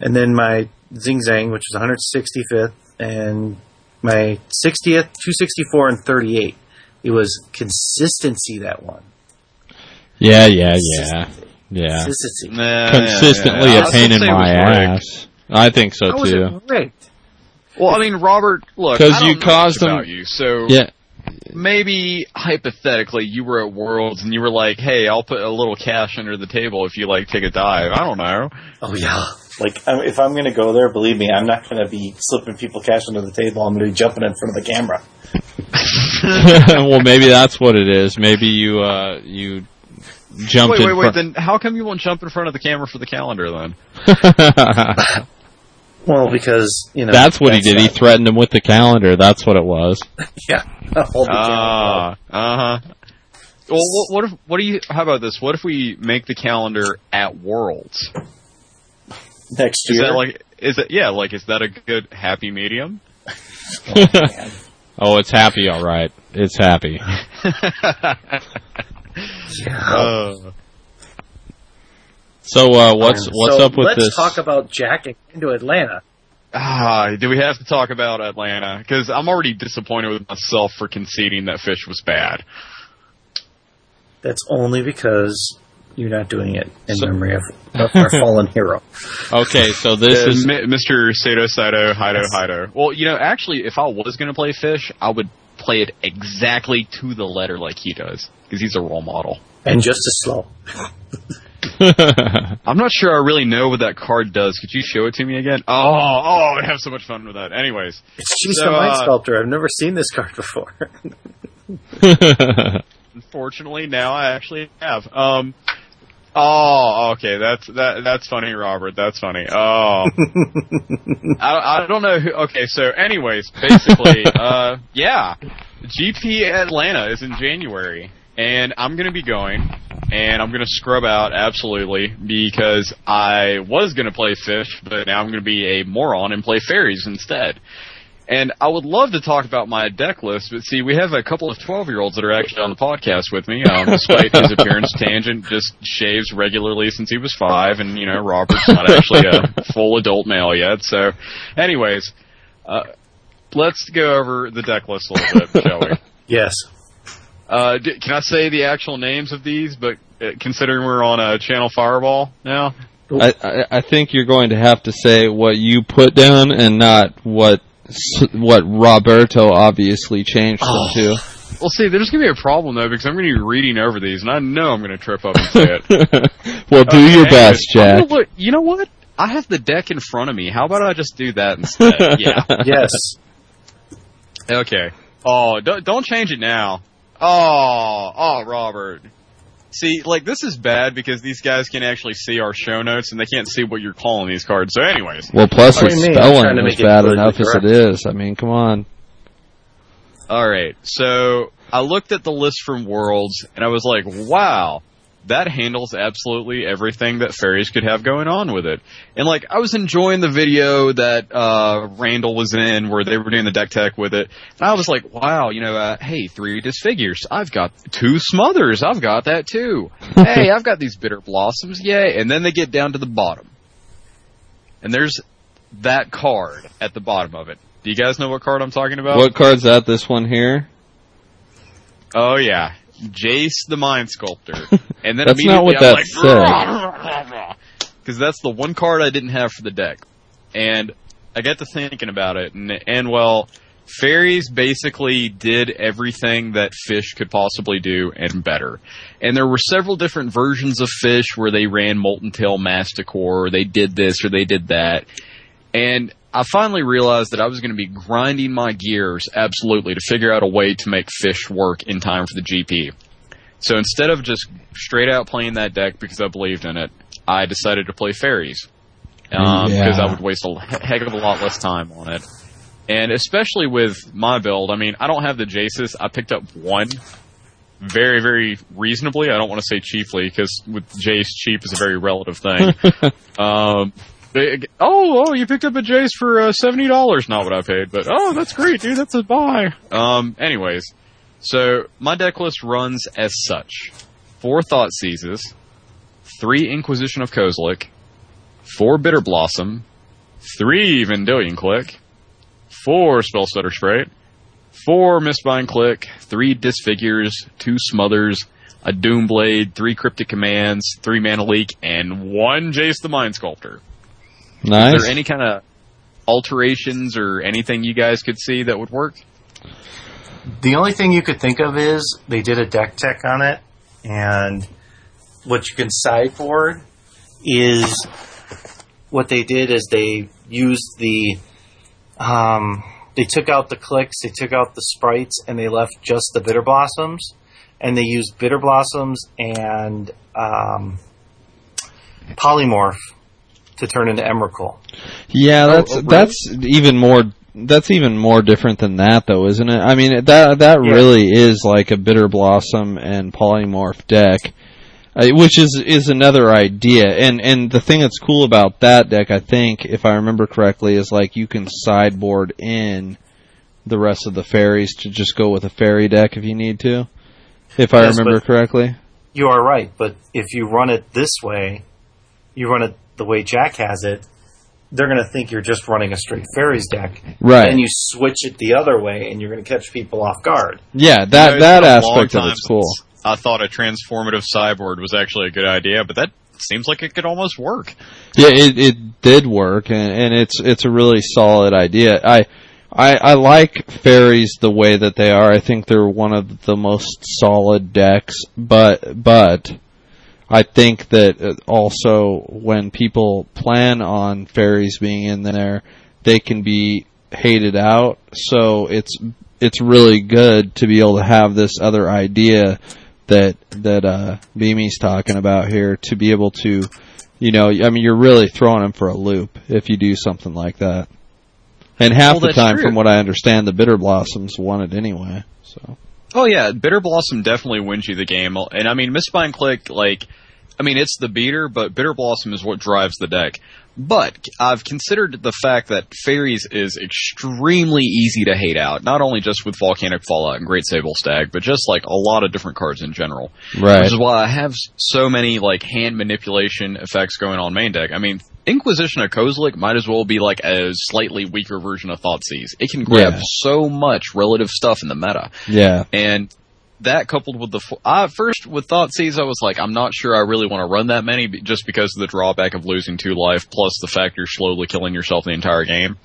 and then my Zing Zang, which is 165th, and my 60th, 264, and 38. It was consistency, that one. Yeah. Consistently a pain in my ass. I think so, too. Great. Well, I mean, Robert, look, I don't know much about you, so maybe, hypothetically, you were at Worlds and you were like, hey, I'll put a little cash under the table if you, like, take a dive. I don't know. Oh, yeah. Like, if I'm going to go there, believe me, I'm not going to be slipping people cash under the table. I'm going to be jumping in front of the camera. Well, maybe that's what it is. Maybe you jump. Wait, then how come you won't jump in front of the camera for the calendar, then? Well, because, you know... That's what he did. He threatened him with the calendar. That's what it was. Yeah. Uh-huh. Well, how about this? What if we make the calendar at Worlds next year? Is that a good happy medium? Oh, man. Oh, it's happy, all right. It's happy. So what's up with this? Let's talk about jacking into Atlanta. Do we have to talk about Atlanta? Because I'm already disappointed with myself for conceding that Fish was bad. That's only because you're not doing it in memory of our fallen hero. Okay, so this is Mr. Saito Saito Hido. Well, actually, if I was going to play Fish, I would play it exactly to the letter like he does, because he's a role model. And just as slow. I'm not sure I really know what that card does. Could you show it to me again? Oh, I'd have so much fun with that. Anyways. It's Jace the Mind Sculptor. I've never seen this card before. Unfortunately, now I actually have. Okay. That's funny, Robert. That's funny. Oh, I don't know who. Okay, so anyways, basically, GP Atlanta is in January, and I'm gonna be going, and I'm gonna scrub out absolutely because I was gonna play Fish, but now I'm gonna be a moron and play Fairies instead. And I would love to talk about my deck list, but see, we have a couple of 12-year-olds that are actually on the podcast with me, despite his appearance. Tangent just shaves regularly since he was 5, and, Robert's not actually a full adult male yet. So, anyways, let's go over the deck list a little bit, shall we? Yes. Can I say the actual names of these, but considering we're on a Channel Fireball now? I think you're going to have to say what you put down and not what Roberto obviously changed them to. Well, see, there's going to be a problem, though, because I'm going to be reading over these, and I know I'm going to trip up and say it. Well, do your best, Jack. Look, you know what? I have the deck in front of me. How about I just do that instead? Yeah. Yes. Okay. Oh, don't change it now. Oh, Robert. See, this is bad because these guys can actually see our show notes and they can't see what you're calling these cards. So, anyways. Well, plus the spelling is bad enough as it is. I mean, come on. All right. So, I looked at the list from Worlds and I was like, wow, that handles absolutely everything that Fairies could have going on with it. And, I was enjoying the video that Randall was in where they were doing the deck tech with it. And I was like, wow, hey, 3 Disfigures. I've got 2 Smothers. I've got that, too. Hey, I've got these Bitter Blossoms. Yay. And then they get down to the bottom. And there's that card at the bottom of it. Do you guys know what card I'm talking about? What card's that? This one here? Oh, yeah. Jace the Mind Sculptor. And then that's not what that said. Because that's the one card I didn't have for the deck. And I got to thinking about it. And Fairies basically did everything that Fish could possibly do and better. And there were several different versions of Fish where they ran Molten Tail Masticore, or they did this, or they did that. And I finally realized that I was going to be grinding my gears absolutely to figure out a way to make Fish work in time for the GP. So instead of just straight out playing that deck because I believed in it, I decided to play Fairies because I would waste a heck of a lot less time on it. And especially with my build, I mean, I don't have the Jaces. I picked up one very, very reasonably. I don't want to say cheaply because with Jace, cheap is a very relative thing. You picked up a Jace for $70. Not what I paid, but that's great, dude. That's a buy. Anyways, so my deck list runs as such: 4 Thought Seizes, 3 Inquisition of Kozilek, 4 Bitter Blossom, 3 Vendillion Click, 4 Spell Stutter Sprite, 4 Mistbind Click, 3 Disfigures, 2 Smothers, a Doomblade, 3 Cryptic Commands, 3 Mana Leak, and 1 Jace the Mind Sculptor. Nice. Is there any kind of alterations or anything you guys could see that would work? The only thing you could think of is they did a deck tech on it, and what you can sideboard is what they did is they used the... they took out the clicks, they took out the sprites, and they left just the Bitter Blossoms, and they used Bitter Blossoms and Polymorph to turn into Emrakul. Yeah, that's even more That's even more different than that, though, isn't it? I mean, that really is like a Bitter Blossom and Polymorph deck, which is another idea. And the thing that's cool about that deck, I think, if I remember correctly, is like you can sideboard in the rest of the fairies to just go with a fairy deck if you need to, if I remember correctly. You are right, but if you run it this way, you run it the way Jack has it, they're going to think you're just running a straight fairies deck. Right. And you switch it the other way, and you're going to catch people off guard. Yeah, that aspect of it's cool. I thought a transformative sideboard was actually a good idea, but that seems like it could almost work. Yeah, it did work, and it's a really solid idea. I like fairies the way that they are. I think they're one of the most solid decks, but I think that also when people plan on fairies being in there, they can be hated out. So it's really good to be able to have this other idea that Beamy's talking about here, to be able to, I mean, you're really throwing them for a loop if you do something like that. And half the time, from what I understand, the Bitter Blossoms won it anyway. So. Oh, yeah, Bitter Blossom definitely wins you the game. And, I mean, Mistbind Click, it's the beater, but Bitter Blossom is what drives the deck. But I've considered the fact that Fairies is extremely easy to hate out, not only just with Volcanic Fallout and Great Sable Stag, but just, a lot of different cards in general. Right. Which is why I have so many, hand manipulation effects going on main deck. I mean, Inquisition of Kozilek might as well be, a slightly weaker version of Thoughtseize. It can grab so much relative stuff in the meta. Yeah. And that coupled with first with Thoughtseize, I was like, I'm not sure I really want to run that many, just because of the drawback of losing 2 life, plus the fact you're slowly killing yourself the entire game.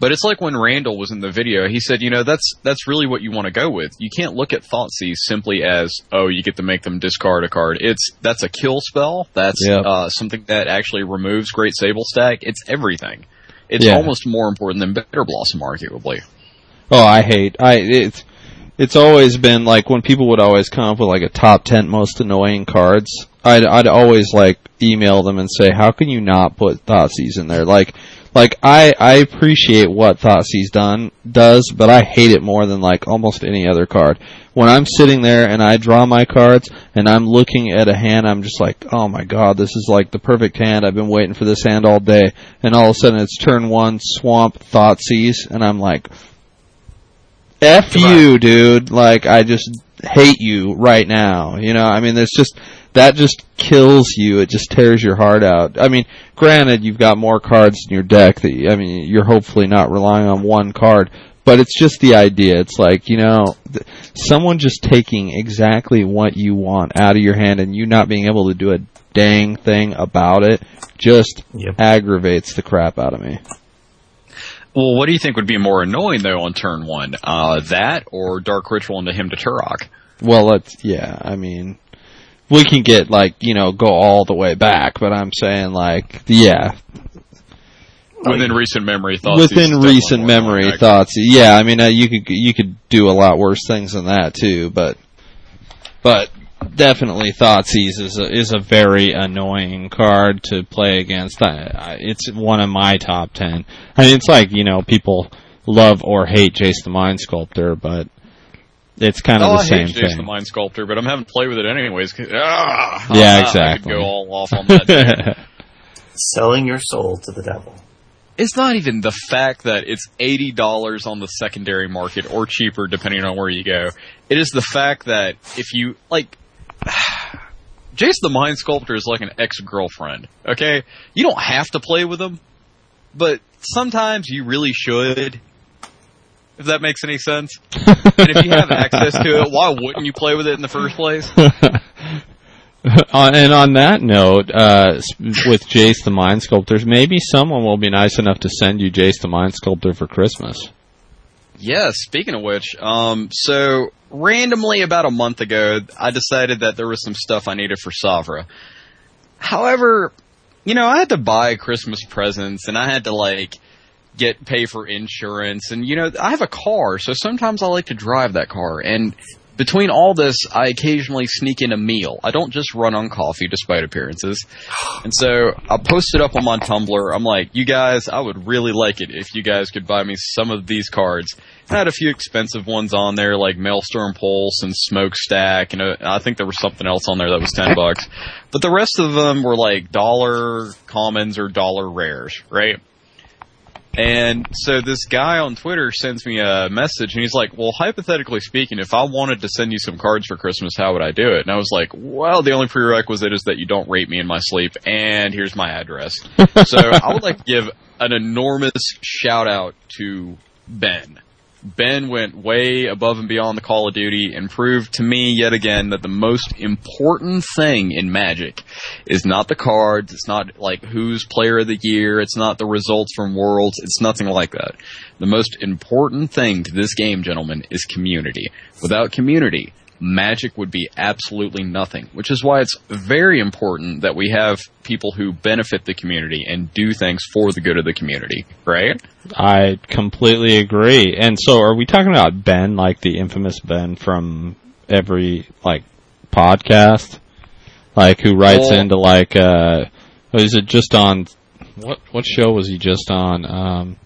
But it's like when Randall was in the video, he said, that's really what you want to go with. You can't look at Thoughtseize simply as, oh, you get to make them discard a card. That's a kill spell. That's something that actually removes Great Sable Stack. It's everything. It's almost more important than Bitter Blossom, arguably. Oh, It's always been, when people would always come up with, a top 10 most annoying cards, I'd always, email them and say, how can you not put Thoughtseize in there? I appreciate what Thoughtseize does, but I hate it more than, almost any other card. When I'm sitting there and I draw my cards and I'm looking at a hand, I'm just like, oh my god, this is, the perfect hand. I've been waiting for this hand all day. And all of a sudden, it's turn 1, Swamp, Thoughtseize, and I'm like, F you, dude. I just hate you right now. I mean, there's just, that just kills you. It just tears your heart out. I mean, granted, you've got more cards in your deck that, you're hopefully not relying on one card, but it's just the idea. It's someone just taking exactly what you want out of your hand and you not being able to do a dang thing about it just aggravates the crap out of me. Well, what do you think would be more annoying, though, on turn 1? That or Dark Ritual into Hymn to Turok? Well, we can get, go all the way back, but I'm saying, Within recent memory, Thoughtseize. Yeah, you could do a lot worse things than that, too, but definitely Thoughtseize is a very annoying card to play against. It's one of my top 10. I mean, it's people love or hate Jace the Mind Sculptor, but it's kind of the same thing. I hate Jace the Mind Sculptor, but I'm having to play with it anyways. Exactly. I could go all off on that. Selling your soul to the devil. It's not even the fact that it's $80 on the secondary market or cheaper, depending on where you go. It is the fact that if you, Jace the Mind Sculptor is like an ex-girlfriend, okay? You don't have to play with them, but sometimes you really should, if that makes any sense. And if you have access to it, why wouldn't you play with it in the first place? And on that note, with Jace the Mind Sculptor, maybe someone will be nice enough to send you Jace the Mind Sculptor for Christmas. Yeah, speaking of which, so randomly about a month ago, I decided that there was some stuff I needed for Savra. However, I had to buy Christmas presents, and I had to, pay for insurance, and, I have a car, so sometimes I like to drive that car, and Between all this, I occasionally sneak in a meal. I don't just run on coffee, despite appearances. And so I posted up on my Tumblr. I'm like, you guys, I would really like it if you guys could buy me some of these cards. I had a few expensive ones on there, like Maelstrom Pulse and Smokestack, and I think there was something else on there that was $10. But the rest of them were like dollar commons or dollar rares, right? And so this guy on Twitter sends me a message, and he's like, well, hypothetically speaking, if I wanted to send you some cards for Christmas, how would I do it? And I was like, well, the only prerequisite is that you don't rape me in my sleep, and here's my address. So I would like to give an enormous shout-out to Ben. Ben went way above and beyond the Call of Duty and proved to me yet again that the most important thing in Magic is not the cards, it's not like who's player of the year, it's not the results from Worlds, it's nothing like that. The most important thing to this game, gentlemen, is community. Without community, Magic would be absolutely nothing, which is why it's very important that we have people who benefit the community and do things for the good of the community, right? I completely agree. And so are we talking about Ben, like the infamous Ben from every, like, podcast? Like, who writes into, like, is it just on, what show was he just on?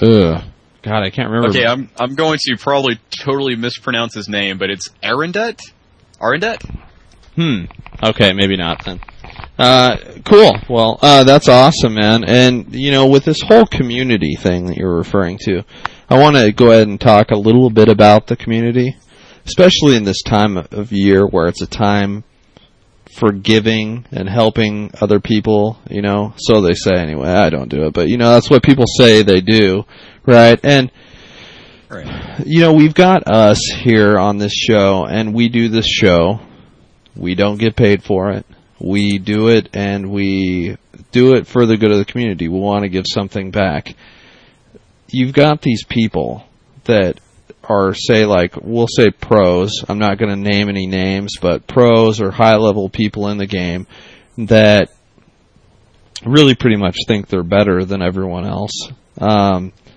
God, I can't remember. Okay, I'm going to probably totally mispronounce his name, but it's Arendt? Arendt? Okay, maybe not then. Cool. Well, that's awesome, man. And, you know, with this whole community thing that you're referring to, I want to go ahead and talk a little bit about the community, especially in this time of year where it's a time for giving and helping other people, you know. So they say anyway. I don't do it, but, you know, that's what people say they do. Right, and, you know, we've got us here on this show, and we do this show. We don't get paid for it. We do it, and we do it for the good of the community. We want to give something back. You've got these people that are, say, like, we'll say pros. I'm not going to name any names, but pros or high-level people in the game that really pretty much think they're better than everyone else.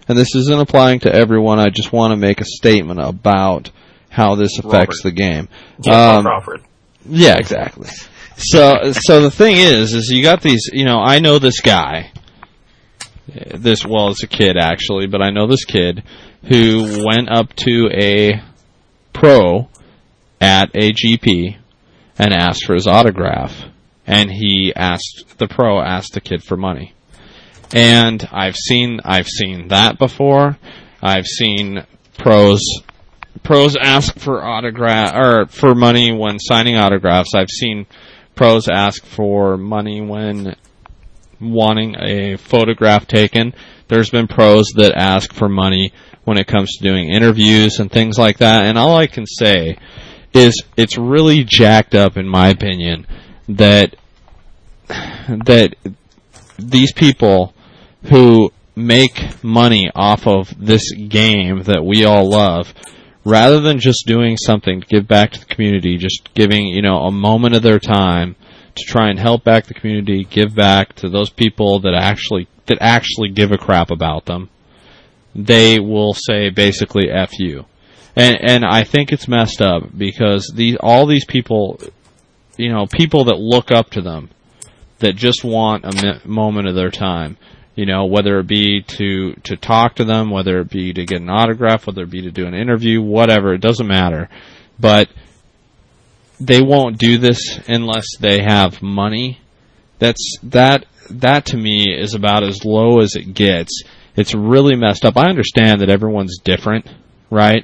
And this isn't applying to everyone. I just want to make a statement about how this affects the game. Yeah, Crawford. Yeah, exactly. So the thing is you got these, you know, I know this guy. It's a kid, actually, but I know this kid who went up to a pro at a GP and asked for his autograph. And the pro asked the kid for money. And I've seen that before. I've seen pros ask for autograph or for money when signing autographs. I've seen pros ask for money when wanting a photograph taken. There's been pros that ask for money when it comes to doing interviews and things like that. And all I can say is it's really jacked up, in my opinion, that these people who make money off of this game that we all love, rather than just doing something to give back to the community, just giving, you know, a moment of their time to try and help back the community, give back to those people that actually give a crap about them, they will say basically F you. And I think it's messed up because all these people, you know, people that look up to them, that just want a moment of their time, you know, whether it be to talk to them, whether it be to get an autograph, whether it be to do an interview, whatever, it doesn't matter. But they won't do this unless they have money. That to me is about as low as it gets. It's really messed up. I understand that everyone's different, right?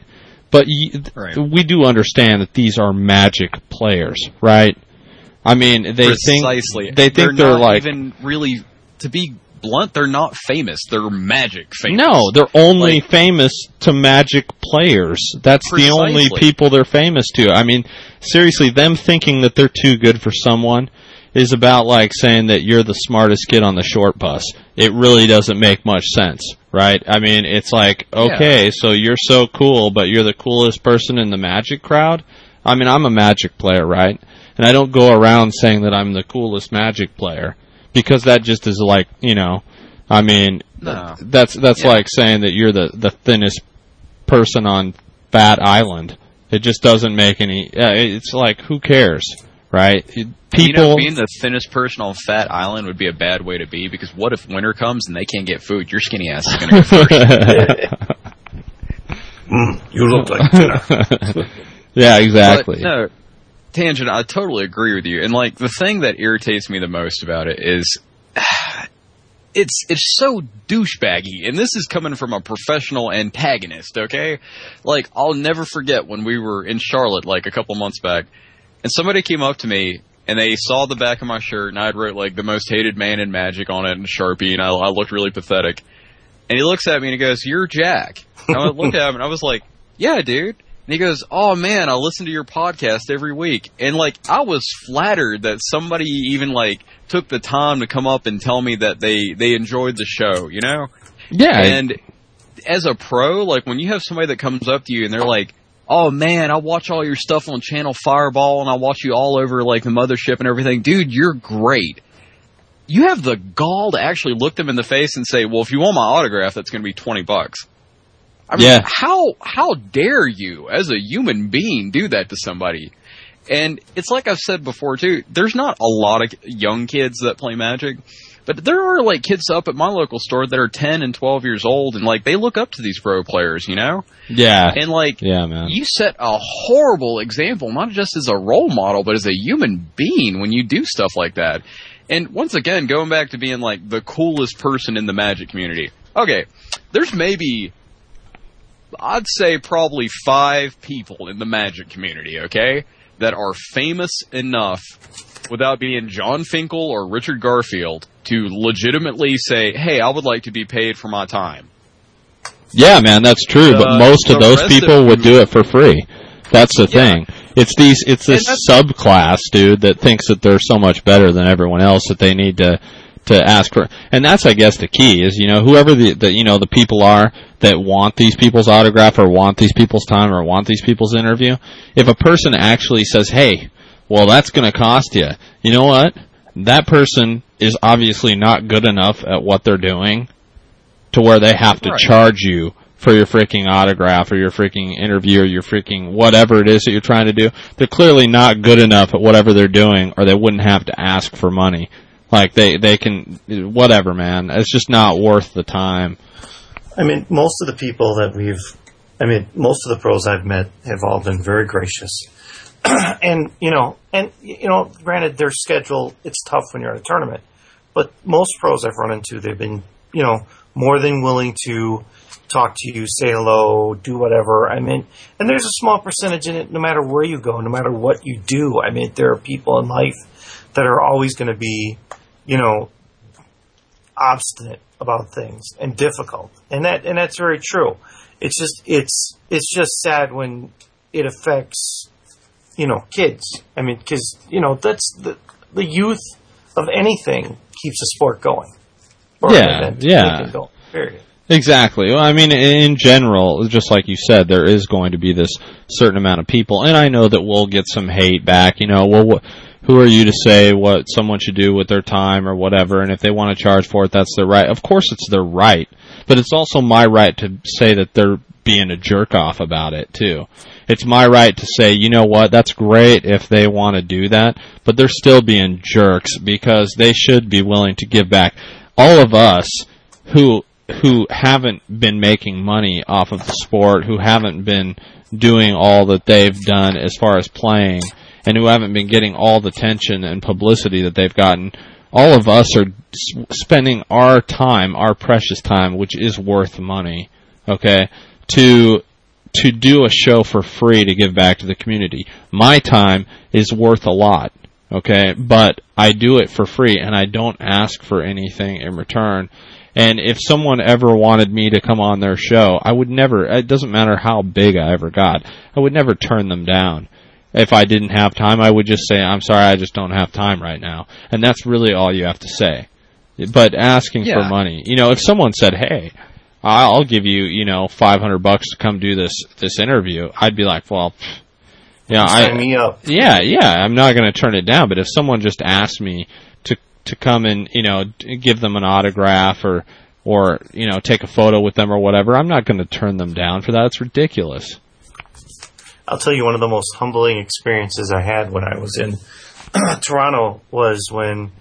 But we do understand that these are Magic players, right? I mean, they think they're like, even really, to be blunt, they're not famous. They're Magic famous. No, they're only famous to Magic players. That's the only people they're famous to. I mean, seriously, them thinking that they're too good for someone is about like saying that you're the smartest kid on the short bus. It really doesn't make much sense, right? I mean, it's like, okay, so you're so cool, but you're the coolest person in the Magic crowd? I mean, I'm a Magic player, right? And I don't go around saying that I'm the coolest Magic player, because that just is like, you know, I mean, that's like saying that you're the thinnest person on fat island. It just doesn't make any... it's like, who cares, right? People, you know, being the thinnest person on Fat Island would be a bad way to be, because what if winter comes and they can't get food? Your skinny ass is going to go first. You look like dinner. Yeah, exactly. But, no, Tangent, I totally agree with you. And, like, the thing that irritates me the most about it is... It's so douchebaggy, and this is coming from a professional antagonist, okay? Like, I'll never forget when we were in Charlotte, like, a couple months back, and somebody came up to me, and they saw the back of my shirt, and I had wrote, like, the most hated man in Magic on it in Sharpie, and I looked really pathetic. And he looks at me, and he goes, "You're Jack." And I looked at him, and I was like, "Yeah, dude." And he goes, "Oh, man, I listen to your podcast every week." And, like, I was flattered that somebody even, like, took the time to come up and tell me that they enjoyed the show, you know? Yeah. And as a pro, like, when you have somebody that comes up to you and they're like, "Oh, man, I watch all your stuff on Channel Fireball and I watch you all over, like, the mothership and everything. Dude, you're great." You have the gall to actually look them in the face and say, "Well, if you want my autograph, that's going to be $20. I mean, yeah. How dare you, as a human being, do that to somebody? And it's like I've said before, too, there's not a lot of young kids that play Magic, but there are, like, kids up at my local store that are 10 and 12 years old, and, like, they look up to these pro players, you know? Yeah. And, like, yeah, man. You set a horrible example, not just as a role model, but as a human being when you do stuff like that. And once again, going back to being, like, the coolest person in the Magic community. Okay, there's maybe... I'd say probably 5 people in the Magic community, okay, that are famous enough without being John Finkel or Richard Garfield to legitimately say, "Hey, I would like to be paid for my time." Yeah, man, that's true, but most of those people would do it for free. That's the thing. It's this subclass, dude, that thinks that they're so much better than everyone else that they need to ask for, and that's, I guess, the key is, you know, whoever the people are that want these people's autograph or want these people's time or want these people's interview. If a person actually says, "Hey, well, that's going to cost you," you know what? That person is obviously not good enough at what they're doing to where they have to charge you for your freaking autograph or your freaking interview or your freaking whatever it is that you're trying to do. They're clearly not good enough at whatever they're doing, or they wouldn't have to ask for money. Like, they can, whatever, man. It's just not worth the time. I mean, most of the people that most of the pros I've met have all been very gracious. and, granted, their schedule, it's tough when you're at a tournament. But most pros I've run into, they've been, you know, more than willing to talk to you, say hello, do whatever. I mean, and there's a small percentage in it no matter where you go, no matter what you do. I mean, there are people in life that are always going to be, you know, obstinate about things and difficult, and that's very true. It's just it's just sad when it affects, you know, kids. I mean, because, you know, that's the youth of anything keeps a sport going. Go, period. Exactly. Well, I mean, in general, just like you said, there is going to be this certain amount of people, and I know that we'll get some hate back. You know, who are you to say what someone should do with their time or whatever, and if they want to charge for it, that's their right. Of course it's their right, but it's also my right to say that they're being a jerk-off about it, too. It's my right to say, you know what, that's great if they want to do that, but they're still being jerks because they should be willing to give back. All of us who haven't been making money off of the sport, who haven't been doing all that they've done as far as playing, and who haven't been getting all the attention and publicity that they've gotten, all of us are spending our time, our precious time, which is worth money, okay, to do a show for free to give back to the community. My time is worth a lot, okay, but I do it for free, and I don't ask for anything in return. And if someone ever wanted me to come on their show, I would never, it doesn't matter how big I ever got, I would never turn them down. If I didn't have time, I would just say, "I'm sorry, I just don't have time right now." And that's really all you have to say. But asking for money, you know, if someone said, "Hey, I'll give you, you know, $500 to come do this interview," I'd be like, "Well, yeah, sign me up." Yeah, I'm not going to turn it down. But if someone just asked me to come and, you know, give them an autograph or you know, take a photo with them or whatever, I'm not going to turn them down for that. It's ridiculous. I'll tell you one of the most humbling experiences I had when I was in Toronto was when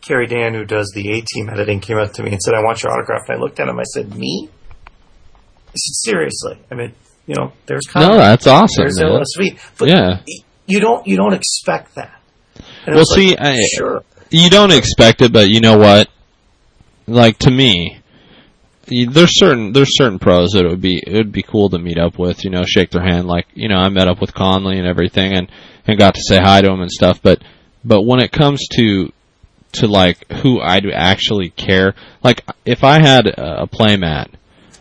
Carrie Dan, who does the A-Team editing, came up to me and said, "I want your autograph." And I looked at him, I said, "Me?" I said, "Seriously?" I mean, you know, there's Conley. No, that's awesome. There's LSV. But yeah. You don't expect that. And well, see, you don't expect it, but you know what? Like, to me, there's certain pros that it would be cool to meet up with, you know, shake their hand. Like, you know, I met up with Conley and everything, and got to say hi to him and stuff. But when it comes to like who I do actually care, like if I had a playmat,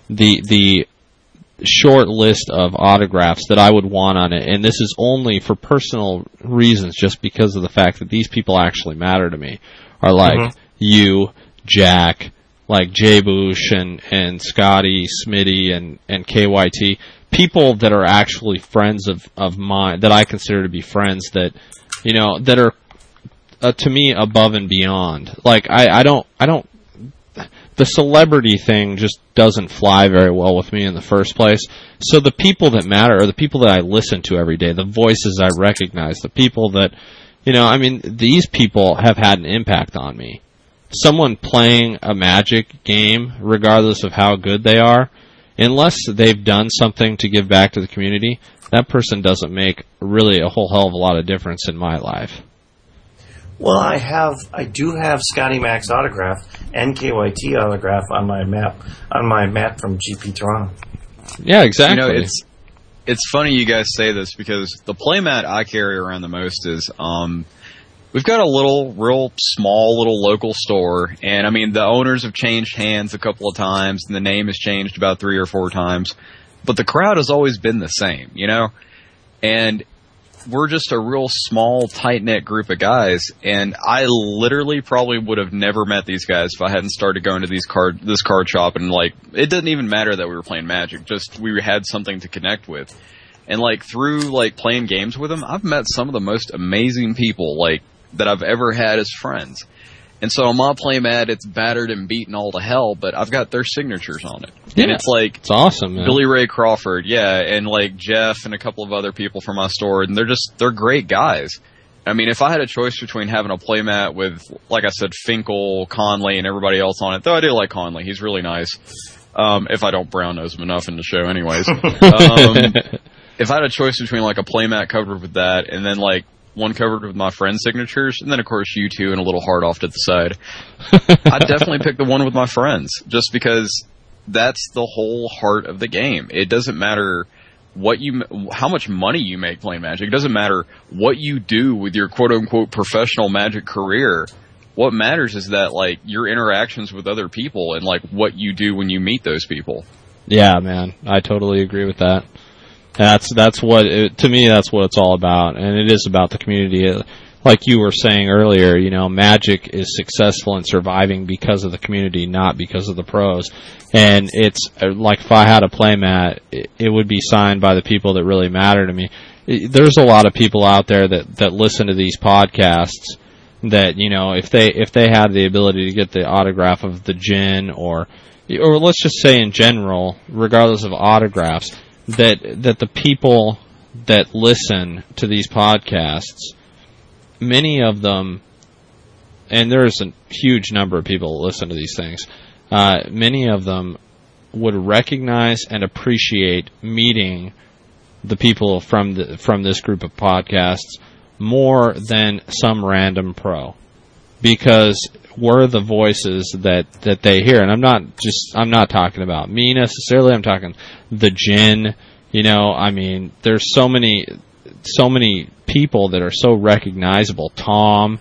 the short list of autographs that I would want on it, and this is only for personal reasons, just because of the fact that these people actually matter to me, are like you, Jack, like Jay Bush and Scotty, Smitty and KYT, people that are actually friends of mine, that I consider to be friends, that, you know, that are to me above and beyond. Like I don't the celebrity thing just doesn't fly very well with me in the first place. So the people that matter are the people that I listen to every day, the voices I recognize, the people that, you know, I mean, these people have had an impact on me. Someone playing a Magic game, regardless of how good they are, unless they've done something to give back to the community, that person doesn't make really a whole hell of a lot of difference in my life. Well, I do have Scotty Mac's autograph and KYT autograph on my map from GP Toronto. Yeah, exactly. You know, it's funny you guys say this, because the playmat I carry around the most is we've got a real small local store, and I mean the owners have changed hands a couple of times, and the name has changed about 3 or 4 times, but the crowd has always been the same, you know, and we're just a real small, tight-knit group of guys, and I literally probably would have never met these guys if I hadn't started going to this card shop, and, like, it didn't even matter that we were playing Magic, just we had something to connect with. And, like, through, like, playing games with them, I've met some of the most amazing people, like, that I've ever had as friends. And so on my playmat, it's battered and beaten all to hell, but I've got their signatures on it. Yeah. And it's like, it's awesome, man. Billy Ray Crawford, yeah, and like Jeff and a couple of other people from my store, and they're great guys. I mean, if I had a choice between having a playmat with, like I said, Finkel, Conley, and everybody else on it, though I do like Conley, he's really nice. If I don't brown nose him enough in the show, anyways. If I had a choice between like a playmat covered with that, and then like one covered with my friend's signatures, and then, of course, you two and a little heart off to the side. I definitely pick the one with my friends, just because that's the whole heart of the game. It doesn't matter how much money you make playing Magic. It doesn't matter what you do with your quote-unquote professional Magic career. What matters is that, like, your interactions with other people and, like, what you do when you meet those people. Yeah, man. I totally agree with that. That's what it, to me, that's what it's all about, and it is about the community. Like you were saying earlier, you know, Magic is successful and surviving because of the community, not because of the pros. And it's like if I had a playmat, it would be signed by the people that really matter to me. There's a lot of people out there that listen to these podcasts that, you know, if they had the ability to get the autograph of the Jin, or let's just say in general, regardless of autographs, that the people that listen to these podcasts, many of them, and there's a huge number of people that listen to these things, many of them would recognize and appreciate meeting the people from this group of podcasts more than some random pro, because we're the voices that they hear. And I'm not talking about me necessarily. I'm talking the Jin, you know, I mean, there's so many people that are so recognizable, Tom,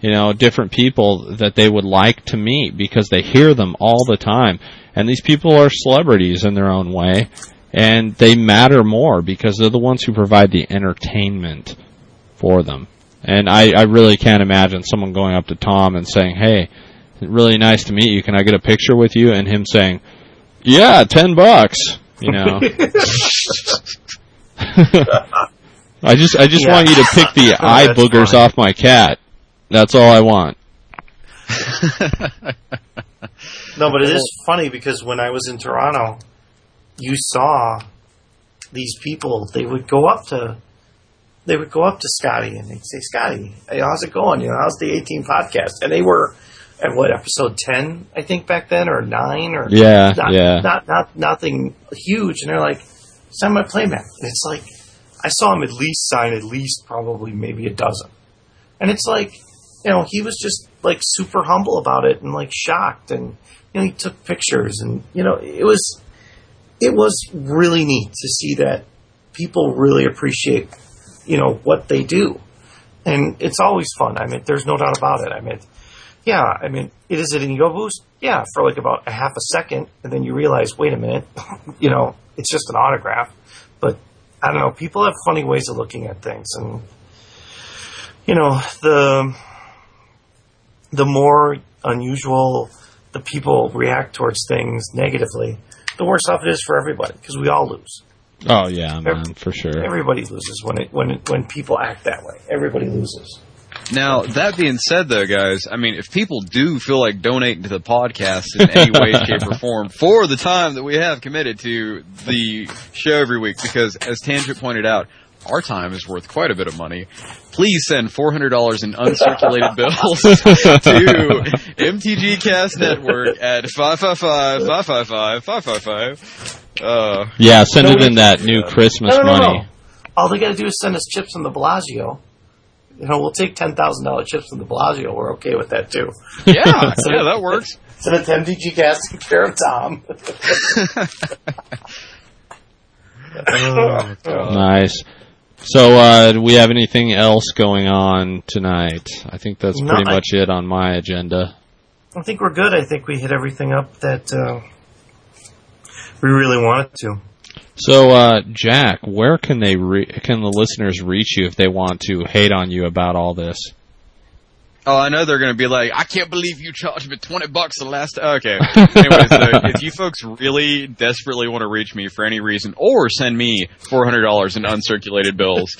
you know, different people that they would like to meet because they hear them all the time. And these people are celebrities in their own way, and they matter more because they're the ones who provide the entertainment for them. And I really can't imagine someone going up to Tom and saying, "Hey, really nice to meet you. Can I get a picture with you?" And him saying, "Yeah, $10, you know. I just want you to pick the eye boogers off my cat. That's all I want." No, but it is funny, because when I was in Toronto, you saw these people, they would go up to Scotty and they'd say, Scotty, hey, how's it going? You know, how's the 18 podcast? And they were at what, episode 10, I think, back then, or 9, or nothing huge. And they're like, sign my playmat. And it's like, I saw him sign probably maybe a dozen. And it's like, you know, he was just like super humble about it and like shocked, and you know, he took pictures, and you know, it was really neat to see that people really appreciate, you know, what they do. And it's always fun. I mean, there's no doubt about it. I mean, yeah, I mean, is it an ego boost? Yeah, for like about a half a second, and then you realize, wait a minute, you know, it's just an autograph. But I don't know, people have funny ways of looking at things, and you know, the more unusual the people react towards things negatively, the worse off it is for everybody, because we all lose. Oh yeah, man, for sure. Everybody loses when people act that way. Everybody loses. Now, that being said, though, guys, I mean, if people do feel like donating to the podcast in any way, shape, or form for the time that we have committed to the show every week, because as Tangent pointed out, our time is worth quite a bit of money. Please send $400 in uncirculated bills to MTGcast Network at 555-555-555. Yeah, send it in that new Christmas money. No. All they got to do is send us chips from the Bellagio. You know, we'll take $10,000 chips from the Bellagio. We're okay with that, too. Yeah, so yeah, that works. So that's MTGcast care of Tom. Oh, nice. So, do we have anything else going on tonight? I think that's pretty much it on my agenda. I think we're good. I think we hit everything up that we really wanted to. So, Jack, where can they can the listeners reach you if they want to hate on you about all this? Oh, I know they're going to be like, I can't believe you charged me $20 the last time. Okay. Anyways, so if you folks really desperately want to reach me for any reason or send me $400 in uncirculated bills,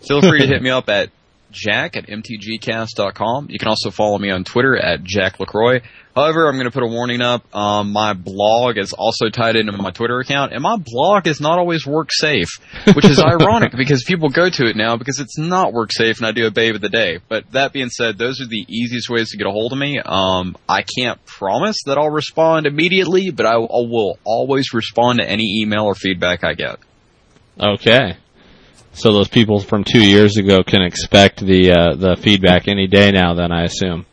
feel free to hit me up at jack@mtgcast.com. You can also follow me on Twitter at Jack LaCroix. However, I'm going to put a warning up. My blog is also tied into my Twitter account, and my blog is not always work safe, which is ironic because people go to it now because it's not work safe, and I do a babe of the day. But that being said, those are the easiest ways to get a hold of me. I can't promise that I'll respond immediately, but I will always respond to any email or feedback I get. Okay. So those people from 2 years ago can expect the feedback any day now, then, I assume.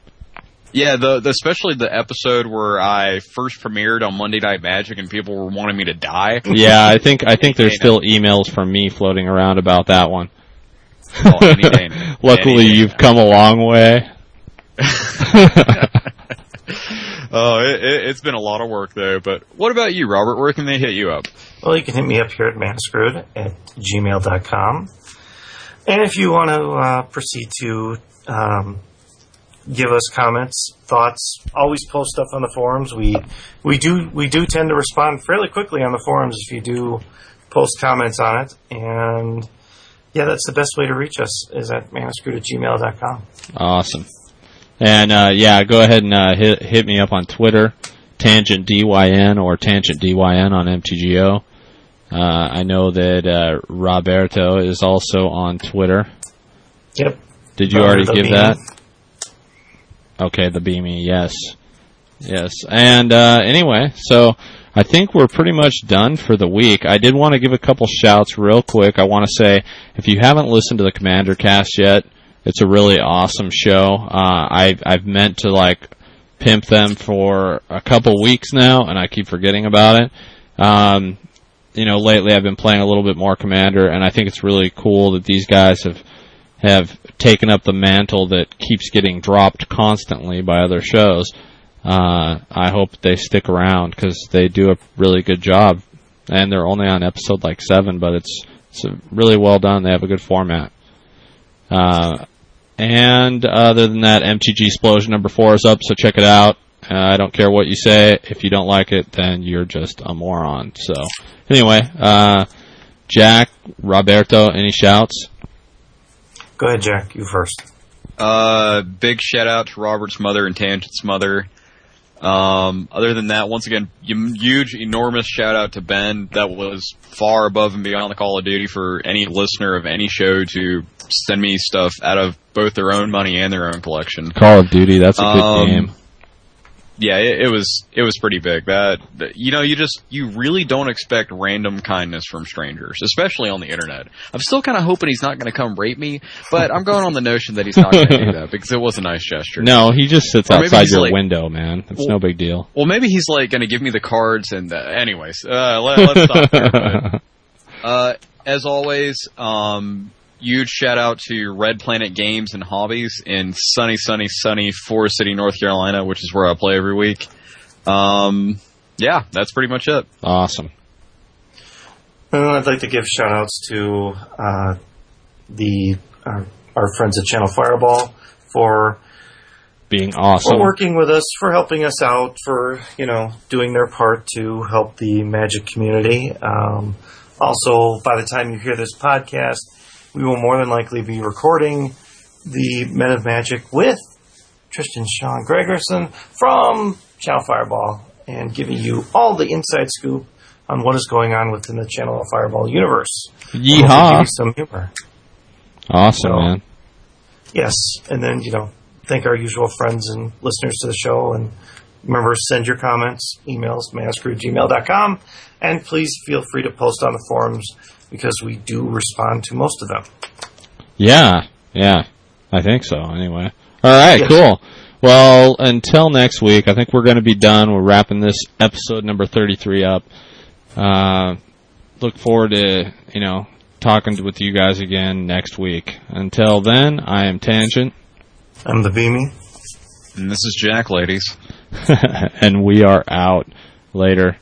Yeah, especially the episode where I first premiered on Monday Night Magic and people were wanting me to die. Yeah, I think there's still emails from me floating around about that one. Oh, any day now. Luckily, you've come a long way. Oh, it's been a lot of work, though. But what about you, Robert? Where can they hit you up? Well, you can hit me up here at manascrewed@gmail.com. And if you want to proceed to give us comments, thoughts, always post stuff on the forums. We do tend to respond fairly quickly on the forums if you do post comments on it. And, yeah, that's the best way to reach us is at manascrewed@gmail.com. Awesome. And, yeah, go ahead and hit me up on Twitter, TangentDYN or TangentDYN on MTGO. I know that Roberto is also on Twitter. Yep. Did you already give Beamy that? Okay, the Beamy, yes. Yes. And anyway, so I think we're pretty much done for the week. I did want to give a couple shouts real quick. I want to say, if you haven't listened to the Commander Cast yet, it's a really awesome show. I've meant to pimp them for a couple weeks now, and I keep forgetting about it. You know, lately I've been playing a little bit more Commander, and I think it's really cool that these guys have taken up the mantle that keeps getting dropped constantly by other shows. I hope they stick around because they do a really good job, and they're only on episode 7, but it's really well done. They have a good format. And other than that, MTG Explosion number 4 is up, so check it out. I don't care what you say. If you don't like it, then you're just a moron. So, anyway, Jack, Roberto, any shouts? Go ahead, Jack. You first. Big shout out to Robert's mother and Tangent's mother. Other than that, once again, huge, enormous shout out to Ben. That was far above and beyond the call of duty for any listener of any show to send me stuff out of both their own money and their own collection. Call of Duty, that's a good game. Yeah, it was pretty big. You really don't expect random kindness from strangers, especially on the internet. I'm still kind of hoping he's not going to come rape me, but I'm going on the notion that he's not going to do that because it was a nice gesture. No, he just sits outside your window, man. It's no big deal. Well, maybe he's like going to give me the cards and let's stop there. But, as always, huge shout out to Red Planet Games and Hobbies in sunny Forest City, North Carolina, which is where I play every week. Yeah, that's pretty much it. Awesome. I'd like to give shout outs to our friends at Channel Fireball for being awesome, for working with us, for helping us out, for doing their part to help the Magic community. Also, by the time you hear this podcast, we will more than likely be recording the Men of Magic with Tristan Sean Gregerson from Channel Fireball and giving you all the inside scoop on what is going on within the Channel Fireball universe. Yeehaw! Give you some humor. Awesome, man. Yes, and then, thank our usual friends and listeners to the show, and remember, send your comments, emails, manascrewed@gmail.com, and please feel free to post on the forums, because we do respond to most of them. Yeah. I think so, anyway. All right, yes. Cool. Well, until next week, I think we're going to be done. We're wrapping this episode number 33 up. Look forward to, talking with you guys again next week. Until then, I am Tangent. I'm the Beamy. And this is Jack, ladies. And we are out. Later.